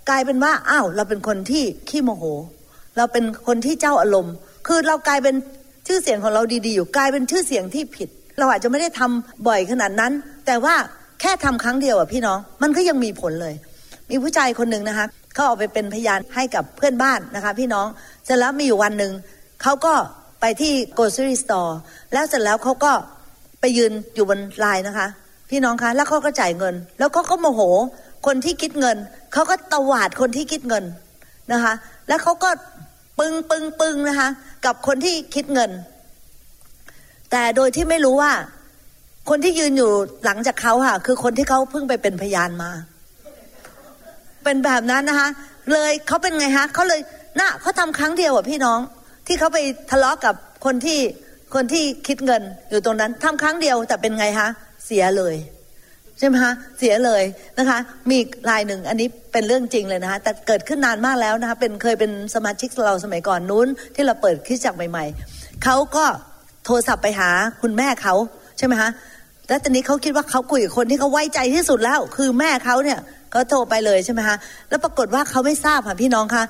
กลายเป็นว่าอ้าวเราเป็นคนที่ขี้โมโหเราเป็นคนที่เจ้าอารมณ์คือเรากลายเป็นชื่อเสียงของเราดีๆอยู่กลายเป็นชื่อเสียงที่ผิดเราอาจจะไม่ได้ทำบ่อยขนาดนั้นแต่ว่าแค่ทำครั้งเดียวอะพี่น้องมันก็ยังมีผลเลยมีผู้ชายคนนึงนะคะเขาออกไปเป็นพยานให้กับเพื่อนบ้านนะคะพี่น้องเสร็จแล้วมีอยู่วันนึงเขาก็ไปที่grocery store แล้วเสร็จแล้วเขาก็ไปยืนอยู่บนไลน์นะคะพี่น้องคะแล้วเขาก็จ่ายเงินแล้วเขาก็โมโหคนที่คิดเงินเขาก็ตวาดคนที่คิดเงินนะคะแล้วเขาก็ปึ้งนะคะกับคนที่คิดเงินแต่โดยที่ไม่รู้ว่าคนที่ยืนอยู่หลังจากเขาค่ะคือคนที่เขาเพิ่งไปเป็นพยานมาเป็นแบบนั้นนะคะเลยเขาเป็นไงฮะเขาเลยน่ะเขาทำครั้งเดียวอ่ะพี่น้องที่เขาไปทะเลาะกับคนที่คิดเงินอยู่ตรงนั้นทำครั้งเดียวแต่เป็นไงฮะเสียเลยใช่ไหมคะเสียเลยนะคะมีรายหนึ่งอันนี้เป็นเรื่องจริงเลยนะคะแต่เกิดขึ้นนานมากแล้วนะคะเคยเป็นสมาชิกเราสมัยก่อนนู้นที่เราเปิดคริสตจักรใหม่ๆเขาก็โทรศัพท์ไปหาคุณแม่เขาใช่ไหมคะแล้วตอนนี้เขาคิดว่าเขาคุยกับคนที่เขาไว้ใจที่สุดแล้วคือแม่เขาเนี่ยก็โทรไปเลยใช่ไหมคะแล้วปรากฏว่าเขาไม่ทราบค่ะพี่น้องคะ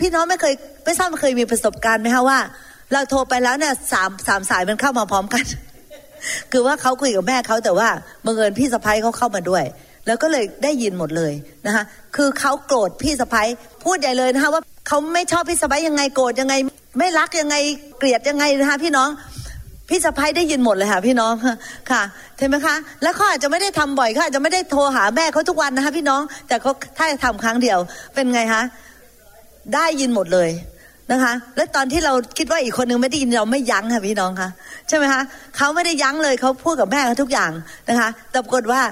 พี่น้องไม่เคยมีประสบการณ์ไหมคะว่าเราโทรไปแล้วเนี่ยสามสายมันเข้ามาพร้อมกัน คือว่าเขาคุยกับแม่เขาแต่ว่าบังเอิญพี่สะใภ้เขาเข้ามาด้วยแล้วก็เลยได้ยินหมดเลยนะคะคือเขาโกรธพี่สะใภ้พูดใหญ่เลยนะคะว่า เขาไม่ชอบพี่สะใภ้ยังไงโกรธยังไงไม่รักยังไงเกลียดยังไงนะคะพี่น้องพี่สะใภ้ได้ยินหมดเลยค่ะพี่น้องค่ะใช่ไหมคะแล้วเขาอาจจะไม่ได้ทำบ่อยเขาอาจจะไม่ได้โทรหาแม่เขาทุกวันนะคะพี่น้องแต่เขาถ้าทำครั้งเดียวเป็นไงคะได้ยินหมดเลยนะคะแล้วตอนที่เราคิดว่าอีกคนนึงไม่ได้ยินเราไม่ยั้งค่ะพี่น้องคะใช่ไหมคะเขาไม่ได้ยั้งเลยเขาพูดกับแม่เขาทุกอย่างนะคะแต่ปรากฏว่า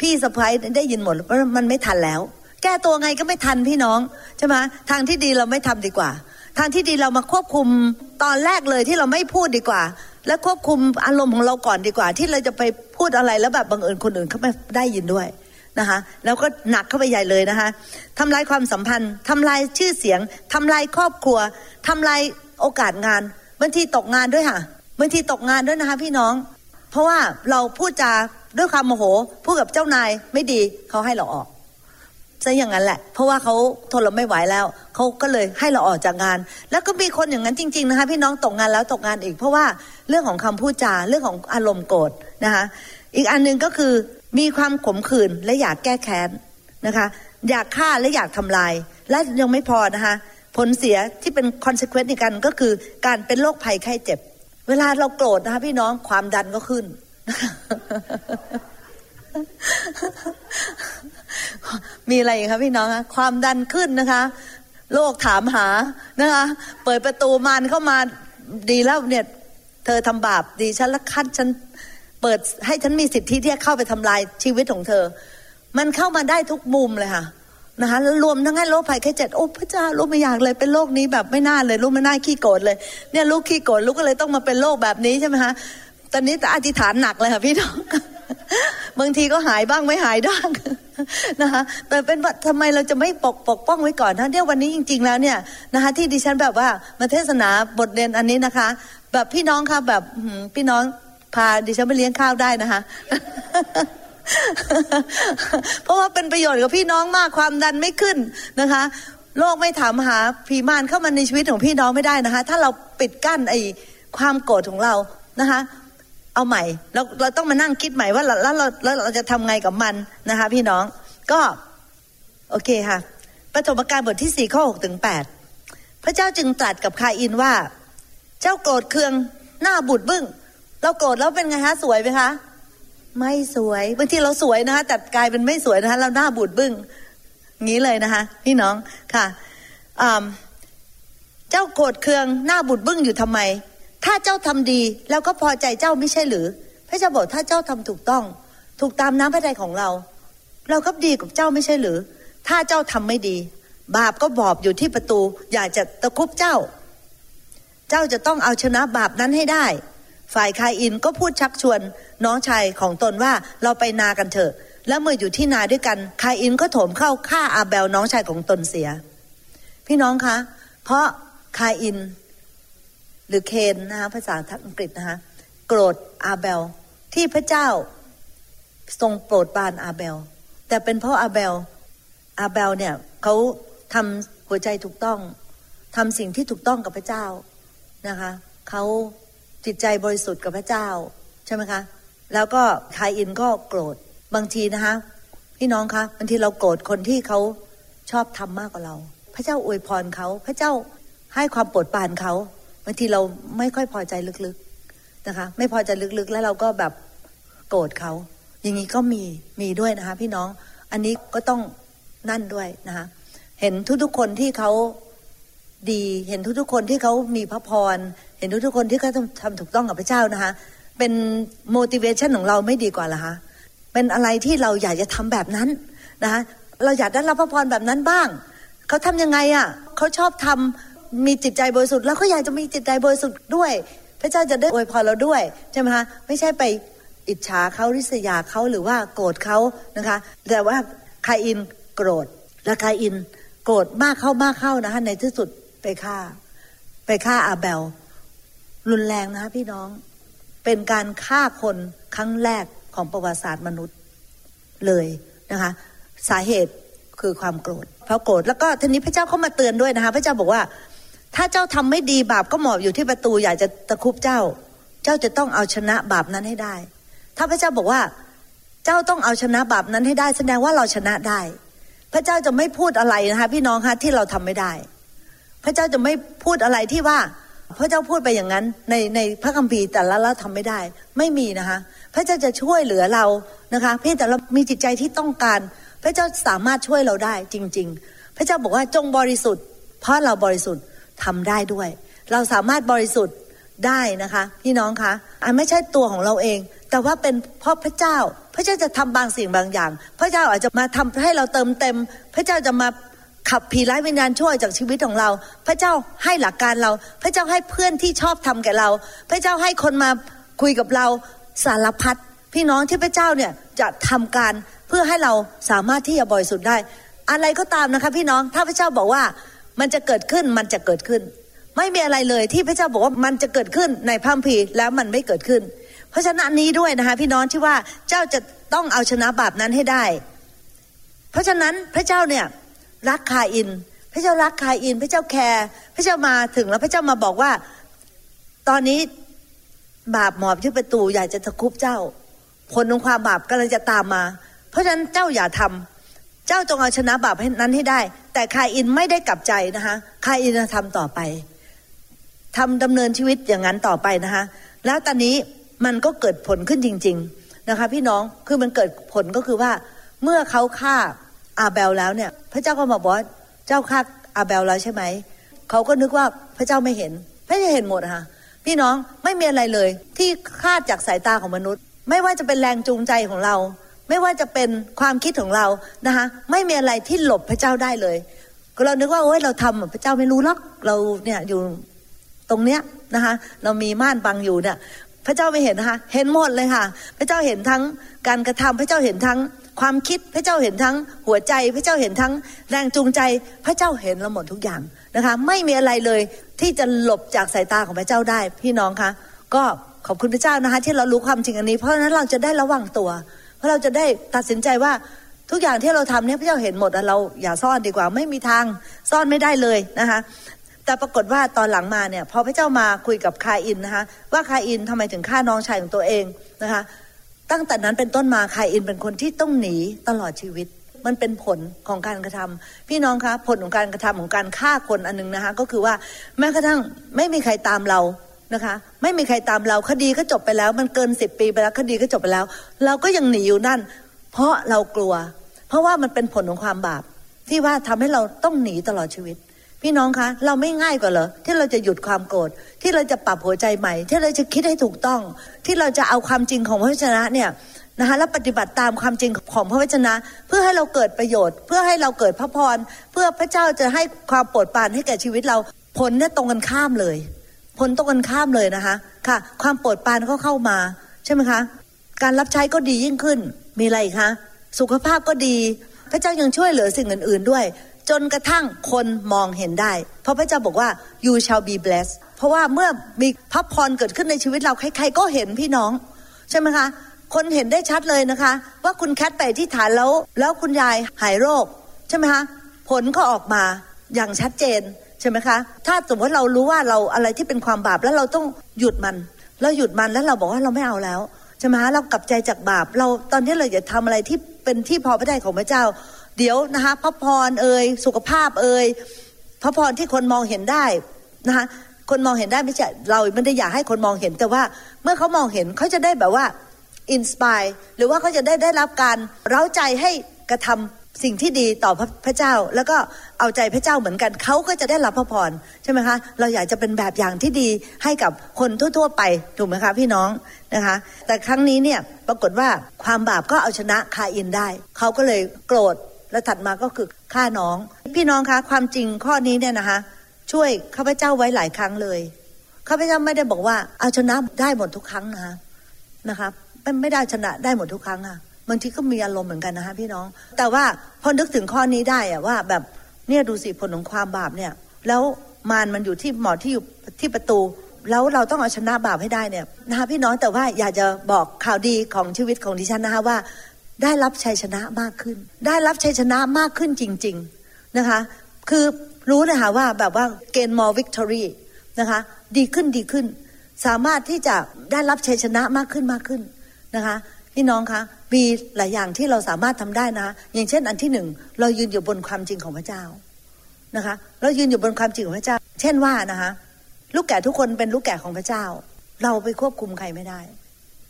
พี่สะใภ้ได้ยินหมดเพราะมันไม่ทันแล้วแก้ตัวไงก็ไม่ทันพี่น้องใช่ไหมทางที่ดีเราไม่ทำดีกว่าทางที่ดีเรามาควบคุมตอนแรกเลยที่เราไม่พูดดีกว่าและควบคุมอารมณ์ของเราก่อนดีกว่าที่เราจะไปพูดอะไรแล้วแบบบังเอิญคนอื่นเขาไม่ได้ยินด้วยนะคะแล้วก็หนักเข้าไปใหญ่เลยนะคะทำลายความสัมพันธ์ทำลายชื่อเสียงทำลายครอบครัวทำลายโอกาสงานบางทีตกงานด้วยค่ะบางทีตกงานด้วยนะคะพี่น้องเพราะว่าเราพูดจาด้วยความโมโหพูดกับเจ้านายไม่ดีเขาให้เราออกซะอย่างนั้นแหละเพราะว่าเขาทนเราไม่ไหวแล้วเขาก็เลยให้เราออกจากงานแล้วก็มีคนอย่างนั้นจริงๆนะคะพี่น้องตกงานแล้วตกงานอีกเพราะว่าเรื่องของคำพูดจาเรื่องของอารมณ์โกรธนะคะอีกอันนึงก็คือมีความขมขื่นและอยากแก้แค้นนะคะอยากฆ่าและอยากทำลายและยังไม่พอนะคะผลเสียที่เป็น consequence อีกอันก็คือการเป็นโรคภัยไข้เจ็บเวลาเราโกรธนะคะพี่น้องความดันก็ขึ้นมีอะไรอีกคะพี่น้องคะความดันขึ้นนะคะโรคถามหานะคะเปิดประตูมารเข้ามาดีแล้วเนี่ยเธอทำบาปดีฉันละคัดฉันเปิดให้ฉันมีสิทธิที่จะเข้าไปทำลายชีวิตของเธอมันเข้ามาได้ทุกมุมเลยค่ะนะคะแล้วรวมทั้งให้โรคภัยไข้เจ็บโอ้พระเจ้าลูกไม่อยากเลยเป็นโรคนี้แบบไม่น่าเลยลูกไม่น่าขี้โกรธเลยเนี่ยลูกขี้โกรธลูกก็เลยต้องมาเป็นโรคแบบนี้ใช่ไหมคะตอนนี้อธิษฐานหนักเลยค่ะพี่น้องบางทีก็หายบ้างไม่หายบ้างนะคะแต่เป็นว่าทำไมเราจะไม่ปกป้องไว้ก่อนนะเนี่ยวันนี้จริงๆแล้วเนี่ยนะคะที่ดิฉันแบบว่ามาเทศนาบทเรียนอันนี้นะคะแบบพี่น้องค่ะแบบพี่น้องพาดิฉันไปเลี้ยงข้าวได้นะคะเพราะว่าเป็นประโยชน์กับพี่น้องมากความดันไม่ขึ้นนะคะโรคไม่ถามหาผีมารเข้ามาในชีวิตของพี่น้องไม่ได้นะคะถ้าเราปิดกั้นไอ้ความโกรธของเรานะคะเอาใหม่เราต้องมานั่งคิดใหม่ว่าแล้วเราจะทำไงกับมันนะคะพี่น้องก็โอเคค่ะปฐมกาลบทที่4ข้อ6ถึง8พระเจ้าจึงตรัสกับคาอินว่าเจ้าโกรธเคืองหน้าบูดบึ้งเราโกรธแล้วเป็นไงคะสวยไหมคะไม่สวยบางทีเราสวยนะคะแต่กลายเป็นไม่สวยนะคะเราหน้าบูดบึ้งงี้เลยนะคะพี่น้องค่ะเจ้าโกรธเคืองหน้าบูดบึ้งอยู่ทำไมถ้าเจ้าทำดีแล้วก็พอใจเจ้าไม่ใช่หรือพระเจ้าบอกถ้าเจ้าทำถูกต้องถูกตามน้ำพระทัยของเราก็ดีกับเจ้าไม่ใช่หรือถ้าเจ้าทำไม่ดีบาปก็บอบอยู่ที่ประตูอย่าจะตะคุบเจ้าจะต้องเอาชนะบาปนั้นให้ได้ฝ่ายคาอินก็พูดชักชวนน้องชายของตนว่าเราไปนากันเถอะและเมื่ออยู่ที่นาด้วยกันคาอินก็โถมเข้าฆ่าอาเบลน้องชายของตนเสียพี่น้องคะเพราะคาอินหรือเคนนะคะภาษาอังกฤษนะคะโกรธอาเบลที่พระเจ้าทรงโปรดปรานอาเบลแต่เป็นเพราะอาเบลเนี่ยเขาทำหัวใจถูกต้องทำสิ่งที่ถูกต้องกับพระเจ้านะคะเขาจิตใจบริสุทธิ์กับพระเจ้าใช่ไหมคะแล้วก็คายอินก็โกรธบางทีนะคะพี่น้องคะบางทีเราโกรธคนที่เขาชอบทำมากกว่าเราพระเจ้าอวยพรเขาพระเจ้าให้ความโปรดปรานเขาบางทีเราไม่ค่อยพอใจลึกๆนะคะไม่พอใจลึกๆแล้วเราก็แบบโกรธเขาอย่างนี้ก็มีด้วยนะคะพี่น้องอันนี้ก็ต้องนั่นด้วยนะคะเห็นทุกๆคนที่เขาดีเห็นทุกๆคนที่เขามีพระพรเห็นทุกๆคนที่เขาทำถูกต้องกับพระเจ้านะคะเป็น motivation ของเราไม่ดีกว่าเหรอคะเป็นอะไรที่เราอยากจะทำแบบนั้นนะคะเราอยากได้รับพระพรแบบนั้นบ้างเขาทำยังไงอ่ะเขาชอบทำมีจิตใจบริสุทธิ์แล้วก็อยากจะมีจิตใจบริสุทธิ์ด้วยพระเจ้าจะได้อวยพรเราด้วยใช่ไหมคะไม่ใช่ไปอิจฉาเขาริษยาเขาหรือว่าโกรธเขานะคะแต่ว่าคาอินโกรธและคาอินโกรธมากเข้านะคะในที่สุดไปฆ่าอาเบลรุนแรงนะคะพี่น้องเป็นการฆ่าคนครั้งแรกของประวัติศาสตร์มนุษย์เลยนะคะสาเหตุคือความโกรธเพราะโกรธแล้วก็ทีนี้พระเจ้าเข้ามาเตือนด้วยนะคะพระเจ้าบอกว่าถ้าเจ้าทำไม่ดีบาปก็หมอบอยู่ที่ประตูอยากจะตะคุบเจ้าจะต้องเอาชนะบาปนั้นให้ได้ถ้าพระเจ้าบอกว่าเจ้าต้องเอาชนะบาปนั้นให้ได้แสดงว่าเราชนะได้พระเจ้าจะไม่พูดอะไรนะคะพี่น้องคะที่เราทำไม่ได้ ระเจ้าจะไม่พูดอะไรที่ว่าพระเจ้าพูดไปอย่างนั้นในพระคัมภีร์แต่ละเราทำไม่ได้ไม่มีนะคะพระเจ้าจะช่วยเหลือเรานะคะเพียงแต่เรามีจิตใจที่ต้องการพระเจ้าสามารถช่วยเราได้จริงๆพระเจ้าบอกว่าจงบริสุทธิ์เพราะเราบริสุทธิ์ทำได้ด้วยเราสามารถบริสุทธิ์ได้นะคะพี่น้องคะอันไม่ใช่ตัวของเราเองแต่ว่าเป็นเพราะพระเจ้าพระเจ้าจะทำบางสิ่งบางอย่างพระเจ้าอาจจะมาทำให้เราเติมเต็มพระเจ้าจะมาขับผีร้ายวิญญาณชั่วจากชีวิตของเราพระเจ้าให้หลักการเราพระเจ้าให้เพื่อนที่ชอบทำแก่เราพระเจ้าให้คนมาคุยกับเราสารพัดพี่น้องที่พระเจ้าเนี่ยจะทำการเพื่อให้เราสามารถที่จะบริสุทธิ์ได้อะไรก็ตามนะคะพี่น้องถ้าพระเจ้าบอกว่ามันจะเกิดขึ้นมันจะเกิดขึ้นไม่มีอะไรเลยที่พระเจ้าบอกว่ามันจะเกิดขึ้นในพระคัมภีร์แล้วมันไม่เกิดขึ้นเพราะฉะนั้นนี้ด้วยนะคะพี่น้องที่ว่าเจ้าจะต้องเอาชนะบาปนั้นให้ได้เพราะฉะนั้นพระเจ้าเนี่ยรักคาอินพระเจ้ารักคาอินพระเจ้าแคร์พระเจ้ามาถึงแล้วพระเจ้ามาบอกว่าตอนนี้บาปหมอบที่ประตูอยากจะตะคุบเจ้าผลของความบาปกำลังจะตามมาเพราะฉะนั้นเจ้าอย่าทำเจ้าจงเอาชนะบาปนั้นให้ได้แต่คาอินไม่ได้กลับใจนะคะคาอินทำต่อไปทำดำเนินชีวิตอย่างนั้นต่อไปนะคะแล้วตอนนี้มันก็เกิดผลขึ้นจริงๆนะคะพี่น้องคือมันเกิดผลก็คือว่าเมื่อเขาฆ่าอาเบลแล้วเนี่ยพระเจ้าก็มาบอกเจ้าฆ่าอาเบลแล้วใช่ไหมเขาก็นึกว่าพระเจ้าไม่เห็นพระเจ้าเห็นหมดค่ะพี่น้องไม่มีอะไรเลยที่คลาดจากสายตาของมนุษย์ไม่ว่าจะเป็นแรงจูงใจของเราไม่ว่าจะเป็นความคิดของเรานะคะไม่มีอะไรที่หลบพระเจ้าได้เลยเรานึกว่าโอ๊ยเราทำพระเจ้าไม่รู้หรอกเราเนี่ยอยู่ตรงเนี้ยนะคะเรามีม่านบังอยู่เนี่ยพระเจ้าไม่เห็นนะคะเห็นหมดเลยค่ะพระเจ้าเห็นทั้งการกระทำพระเจ้าเห็นทั้งความคิดพระเจ้าเห็นทั้งหัวใจพระเจ้าเห็นทั้งแรงจูงใจพระเจ้าเห็นเราหมดทุกอย่างนะคะไม่มีอะไรเลยที่จะหลบจากสายตาของพระเจ้าได้พี่น้องคะก็ขอบคุณพระเจ้านะคะที่เรารู้ความจริงอันนี้เพราะฉะนั้นเราจะได้ระวังตัวเพราะเราจะได้ตัดสินใจว่าทุกอย่างที่เราทำเนี่ยพระเจ้าเห็นหมดเราอย่าซ่อนดีกว่าไม่มีทางซ่อนไม่ได้เลยนะคะแต่ปรากฏว่าตอนหลังมาเนี่ยพอพระเจ้ามาคุยกับคาอินนะคะว่าคาอินทำไมถึงฆ่าน้องชายของตัวเองนะคะตั้งแต่นั้นเป็นต้นมาคาอินเป็นคนที่ต้องหนีตลอดชีวิตมันเป็นผลของการกระทำพี่น้องคะผลของการกระทำของการฆ่าคนอันนึงนะคะก็คือว่าแม้กระทั่งไม่มีใครตามเรานะคะไม่มีใครตามเราคดีก็จบไปแล้วมันเกิน10 ปีไปแล้วคดีก็จบไปแล้วเราก็ยังหนีอยู่นั่นเพราะเรากลัวเพราะว่ามันเป็นผลของความบาปที่ว่าทำให้เราต้องหนีตลอดชีวิตพี่น้องคะเราไม่ง่ายกว่าเหรอที่เราจะหยุดความโกรธที่เราจะปรับหัวใจใหม่ที่เราจะคิดให้ถูกต้องที่เราจะเอาความจริงของพระวจนะเนี่ยนะคะแล้วปฏิบัติตามความจริงของพระวจนะเพื่อให้เราเกิดประโยชน์เพื่อให้เราเกิดพระพรเพื่อพระเจ้าจะให้ความโปรดปรานให้แก่ชีวิตเราผลเนี่ยตรงกันข้ามเลยผลตรงกันข้ามเลยนะคะค่ะความโปรดปรานก็เข้ามาใช่ไหมคะการรับใช้ก็ดียิ่งขึ้นมีอะไรคะสุขภาพก็ดีพระเจ้ายังช่วยเหลือสิ่งอื่นๆด้วยจนกระทั่งคนมองเห็นได้เพราะพระเจ้าบอกว่า you shall be blessed เพราะว่าเมื่อมีพระพรเกิดขึ้นในชีวิตเราใครๆก็เห็นพี่น้องใช่ไหมคะคนเห็นได้ชัดเลยนะคะว่าคุณแคทไปที่ฐานแล้วคุณยายหายโรคใช่ไหมคะผลก็ออกมาอย่างชัดเจนใช่ไหมคะถ้าสมมติเรารู้ว่าเราอะไรที่เป็นความบาปแล้วเราต้องหยุดมันเราหยุดมันแล้วเราบอกว่าเราไม่เอาแล้วใช่ไหมคะเรากลับใจจากบาปเราตอนนี้เราอย่าทำอะไรที่เป็นที่พอพระทัยของพระเจ้าเดี๋ยวนะคะพระพรสุขภาพพระพรที่คนมองเห็นได้นะคะคนมองเห็นได้ไม่ใช่เราไม่ได้อยากให้คนมองเห็นแต่ว่าเมื่อเขามองเห็นเขาจะได้แบบว่าอินสไปร์หรือว่าเขาจะได้รับการเร้าใจให้กระทำสิ่งที่ดีต่อพระเจ้าแล้วก็เอาใจพระเจ้าเหมือนกันเขาก็จะได้รับพระพรใช่ไหมคะเราอยากจะเป็นแบบอย่างที่ดีให้กับคนทั่วๆไปถูกไหมคะพี่น้องนะคะแต่ครั้งนี้เนี่ยปรากฏว่าความบาปก็เอาชนะคาอินได้เขาก็เลยโกรธและถัดมาก็คือฆ่าน้องพี่น้องคะความจริงข้อนี้เนี่ยนะคะช่วยข้าพเจ้าไว้หลายครั้งเลยข้าพเจ้าไม่ได้บอกว่าเอาชนะได้หมดทุกครั้งนะคะไม่ได้ชนะได้หมดทุกครั้งค่ะบางทีก็มีอารมณ์เหมือนกันนะคะพี่น้องแต่ว่าพอนึกถึงข้อนี้ได้อะว่าแบบเนี่ยดูสิผลของความบาปเนี่ยแล้วมารมันอยู่ที่หมอที่อยู่ที่ประตูแล้วเราต้องเอาชนะบาปให้ได้เนี่ยนะคะพี่น้องแต่ว่าอยากจะบอกข่าวดีของชีวิตของดิฉันนะคะว่าได้รับชัยชนะมากขึ้นได้รับชัยชนะมากขึ้นจริงๆนะคะคือรู้นะคะว่าแบบว่าเกณฑ์ more victory นะคะดีขึ้นสามารถที่จะได้รับชัยชนะมากขึ้นนะคะพี่น้องคะมีหลายอย่างที่เราสามารถทำได้นะอย่างเช่นอันที่ 1เรายืนอยู่บนความจริงของพระเจ้า นะคะแล้วยืนอยู่บนความจริงของพระเจ้าเช่นว่านะคะลูกแกะทุกคนเป็นลูกแกะของพระเจ้าเราไปควบคุมใครไม่ได้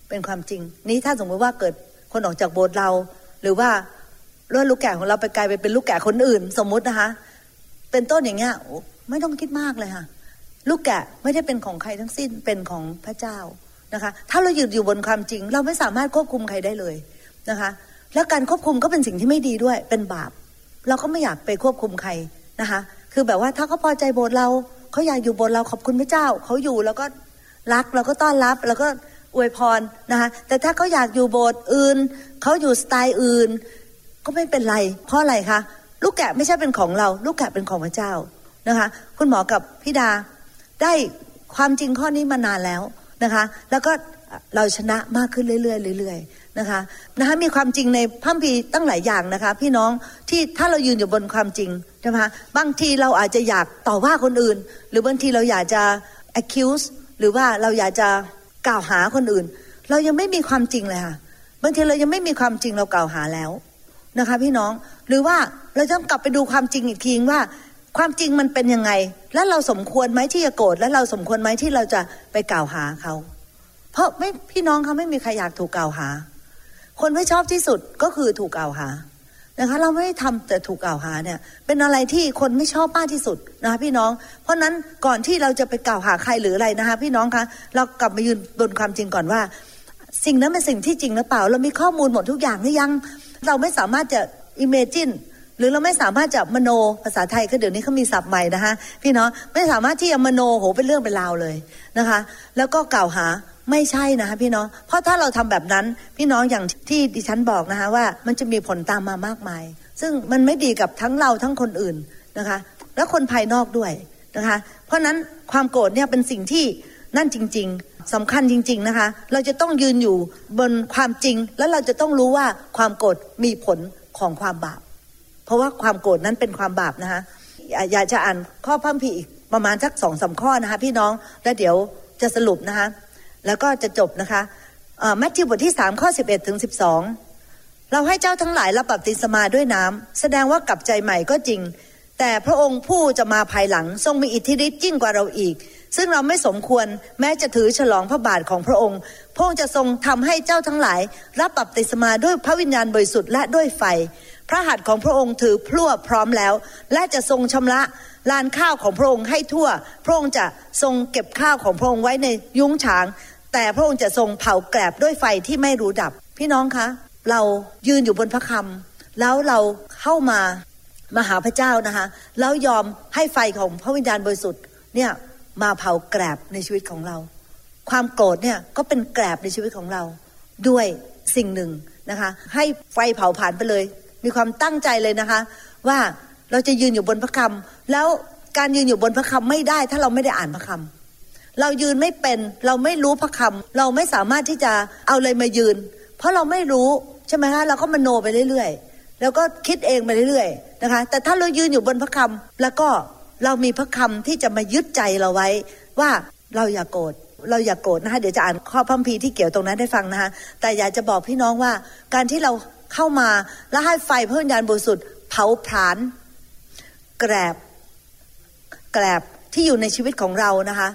เป็นความจริงนี้ถ้าสมมติว่าเกิดคนออกจากโบสถ์เราหรือว่าเรื่องลูกแกะของเราไปกลายไปเป็นลูกแกะคนอื่นสมมตินะคะเป็นต้นอย่างเงี้ยไม่ต้องคิดมากเลยค่ะลูกแกะไม่ได้เป็นของใครทั้งสิ้นเป็นของพระเจ้านะคะถ้าเราอยู่บนความจริงเราไม่สามารถควบคุมใครได้เลยนะคะแล้วการควบคุมก็เป็นสิ่งที่ไม่ดีด้วยเป็นบาปเราก็ไม่อยากไปควบคุมใครนะคะคือแบบว่าถ้าเขาพอใจโบสถ์เราเขาอยากอยู่โบสถ์เราขอบคุณพระเจ้าเขาอยู่แล้วก็รักแล้วก็ต้อนรับแล้วก็อวยพรนะคะแต่ถ้าเขาอยากอยู่โบสถ์อื่นเขาอยู่สไตล์อื่นก็ไม่เป็นไรเพราะอะไรคะลูกแกะไม่ใช่เป็นของเราลูกแกะเป็นของพระเจ้านะคะคุณหมอกับพี่ดาได้ความจริงข้อนี้มานานแล้วนะคะแล้วก็เราชนะมากขึ้นเรื่อยๆเรื่อยๆนะคะมีความจริงในพระคัมภีร์ตั้งหลายอย่างนะคะพี่น้องที่ถ้าเรายืนอยู่บนความจริงใช่ไหมคะบางทีเราอาจจะอยากต่อว่าคนอื่นหรือบางทีเราอยากจะ accuse หรือว่าเราอยากจะกล่าวหาคนอื่นเรายังไม่มีความจริงเลยค่ะบางทีเรายังไม่มีความจริงเรากล่าวหาแล้วนะคะพี่น้องหรือว่าเราต้องกลับไปดูความจริงอีกทีว่าความจริงมันเป็นยังไงและเราสมควรไหมที่จะโกรธและเราสมควรไหมที่เราจะไปกล่าวหาเขาเพราะไม่พี่น้องเขาไม่มีใครอยากถูกกล่าวหาคนไม่ชอบที่สุดก็คือถูกกล่าวหานะคะเราไม่ได้ทำแต่ถูกกล่าวหาเนี่ยเป็นอะไรที่คนไม่ชอบมากที่สุดนะคะพี่น้องเพราะนั้นก่อนที่เราจะไปกล่าวหาใครหรืออะไรนะคะพี่น้องคะเรากลับมายืนบนความจริงก่อนว่าสิ่งนั้นเป็นสิ่งที่จริงหรือเปล่าเรามีข้อมูลหมดทุกอย่างหรือยังเราไม่สามารถจะ imagine หรือเราไม่สามารถจะมโนภาษาไทยก็เดี๋ยวนี้เขามีศัพท์ใหม่นะคะพี่น้องไม่สามารถที่จะมโนโหเป็นเรื่องเป็นราวเลยนะคะแล้วก็กล่าวหาไม่ใช่นะคะพี่น้องเพราะถ้าเราทำแบบนั้นพี่น้องอย่างที่ดิฉันบอกนะคะว่ามันจะมีผลตามมามากมายซึ่งมันไม่ดีกับทั้งเราทั้งคนอื่นนะคะและคนภายนอกด้วยนะคะเพราะนั้นความโกรธเนี่ยเป็นสิ่งที่นั่นจริงๆสำคัญจริงๆนะคะเราจะต้องยืนอยู่บนความจริงแล้วเราจะต้องรู้ว่าความโกรธมีผลของความบาปเพราะว่าความโกรธนั้นเป็นความบาปนะคะอยากจะอ่านข้อพระคัมภีร์อีกประมาณสัก 2-3 ข้อนะคะพี่น้องแล้วเดี๋ยวจะสรุปนะคะแล้วก็จะจบนะคะมัทธิวบทที่3ข้อ11ถึง12เราให้เจ้าทั้งหลายรับบัพติศมาด้วยน้ำแสดงว่ากลับใจใหม่ก็จริงแต่พระองค์ผู้จะมาภายหลังทรงมีอิทธิฤทธิ์ยิ่งกว่าเราอีกซึ่งเราไม่สมควรแม้จะถือฉลองพระบาทของพระองค์พระองค์จะทรงทำให้เจ้าทั้งหลายรับบัพติศมาด้วยพระวิญญาณบริสุทธิ์และด้วยไฟพระหัตถ์ของพระองค์ถือพลั่วพร้อมแล้วและจะทรงชำระลานข้าวของพระองค์ให้ทั่วพระองค์จะทรงเก็บข้าวของพระองค์ไว้ในยุ้งฉางแต่พระองค์จะทรงเผาแกลบด้วยไฟที่ไม่รู้ดับพี่น้องคะเรายืนอยู่บนพระคำแล้วเราเข้ามาหาพระเจ้านะคะแล้วยอมให้ไฟของพระวิญญาณบริสุทธิ์เนี่ยมาเผาแกลบในชีวิตของเราความโกรธเนี่ยก็เป็นแกลบในชีวิตของเราด้วยสิ่งหนึ่งนะคะให้ไฟเผาผลาญไปเลยมีความตั้งใจเลยนะคะว่าเราจะยืนอยู่บนพระคำแล้วการยืนอยู่บนพระคำไม่ได้ถ้าเราไม่ได้อ่านพระคำเรายืนไม่เป็นเราไม่รู้พระคำเราไม่สามารถที่จะเอาเลยมายืนเพราะเราไม่รู้ใช่ไหมคะเราก็มโนไปเรื่อยๆแล้วก็คิดเองไปเรื่อยๆนะคะแต่ถ้าเรายืนอยู่บนพระคำแล้วก็เรามีพระคำที่จะมายึดใจเราไว้ว่าเราอย่าโกรธเราอย่าโกรธนะคะเดี๋ยวจะอ่านข้อพระคัมภีร์ที่เกี่ยวตรงนั้นให้ฟังนะคะแต่อยากจะบอกพี่น้องว่าการที่เราเข้ามาแล้วให้ไฟพระวิญญาณบริสุทธิ์เผาผลาญแกลบที่อยู่ในชีวิตของเรานะคะ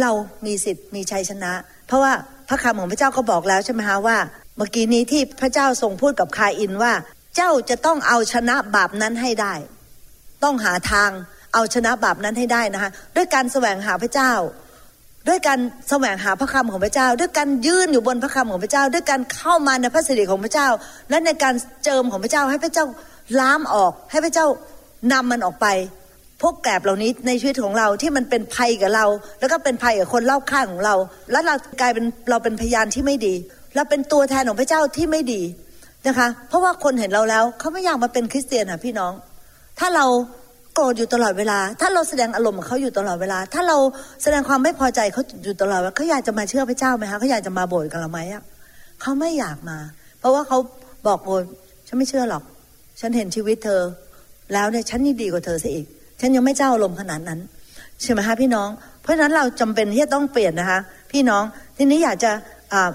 เรามีสิทธิ์มีชัยชนะเพราะว่าพระคำของพระเจ้าก็บอกแล้วใช่ไหมคะว่าเมื่อกี้นี้ที่พระเจ้าทรงพูดกับคาอินว่าเจ้าจะต้องเอาชนะบาปนั้นให้ได้ต้องหาทางเอาชนะบาปนั้นให้ได้นะคะด้วยการแสวงหาพระเจ้าด้วยการแสวงหาพระคำของพระเจ้าด้วยการยืนอยู่บนพระคำของพระเจ้าด้วยการเข้ามาในพระสิริของพระเจ้าและในการเจิมของพระเจ้าให้พระเจ้าล้ามออกให้พระเจ้านำมันออกไปพวกแกลบเหล่านี้ในชีวิตของเราที่มันเป็นภัยกับเราแล้วก็เป็นภัยกับคนรอบข้างของเราแล้วเรากลายเป็นเราเป็นพยานที่ไม่ดีเราเป็นตัวแทนของพระเจ้าที่ไม่ดีนะคะเพราะว่าคนเห็นเราแล้วเขาไม่อยากมาเป็นคริสเตียนค่ะพี่น้องถ้าเราโกรธอยู่ตลอดเวลาถ้าเราแสดงอารมณ์กับเขาอยู่ตลอดเวลาถ้าเราแสดงความไม่พอใจเขาอยู่ตลอดว่าเขาอยากจะมาเชื่อพระเจ้าไหมคะเขาอยากจะมาโบสถ์กับเราไหมอ่ะเขาไม่อยากมาเพราะว่าเขาบอกโอ้ฉันไม่เชื่อหรอกฉันเห็นชีวิตเธอแล้วเนี่ยฉันนี่ดีกว่าเธอซะอีกฉันยังไม่เจ้าลมขนาดนั้นใช่ไหมคะพี่น้องเพราะฉะนั้นเราจำเป็นที่จะต้องเปลี่ยนนะคะพี่น้องทีนี้อยากจะ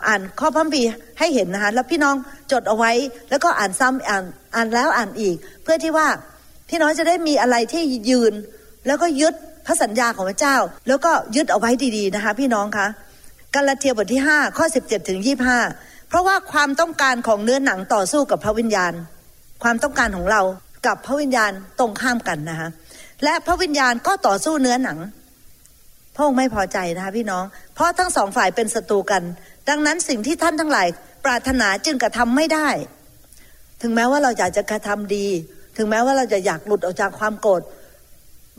อ่านข้อพระคัมภีร์ให้เห็นนะคะแล้วพี่น้องจดเอาไว้แล้วก็อ่านซ้ำอ่านแล้วอ่านอีกเพื่อที่ว่า พี่น้อยจะได้มีอะไรที่ยืนแล้วก็ยึดพระสัญญาของพระเจ้าแล้วก็ยึดเอาไว้ดีๆนะคะพี่น้องคะกาลาเทียบทที่5ข้อ17ถึง25เพราะว่าความต้องการของเนื้อหนังต่อสู้กับพระวิญญาณความต้องการของเรากับพระวิญญาณตรงข้ามกันนะคะและพระวิญญาณก็ต่อสู้เนื้อหนังพระองค์ไม่พอใจนะคะพี่น้องเพราะทั้งสองฝ่ายเป็นศัตรูกันดังนั้นสิ่งที่ท่านทั้งหลายปรารถนาจึงกระทำไม่ได้ถึงแม้ว่าเราอยากจะกระทำดีถึงแม้ว่าเราจะอยากหลุดออกจากความโกรธ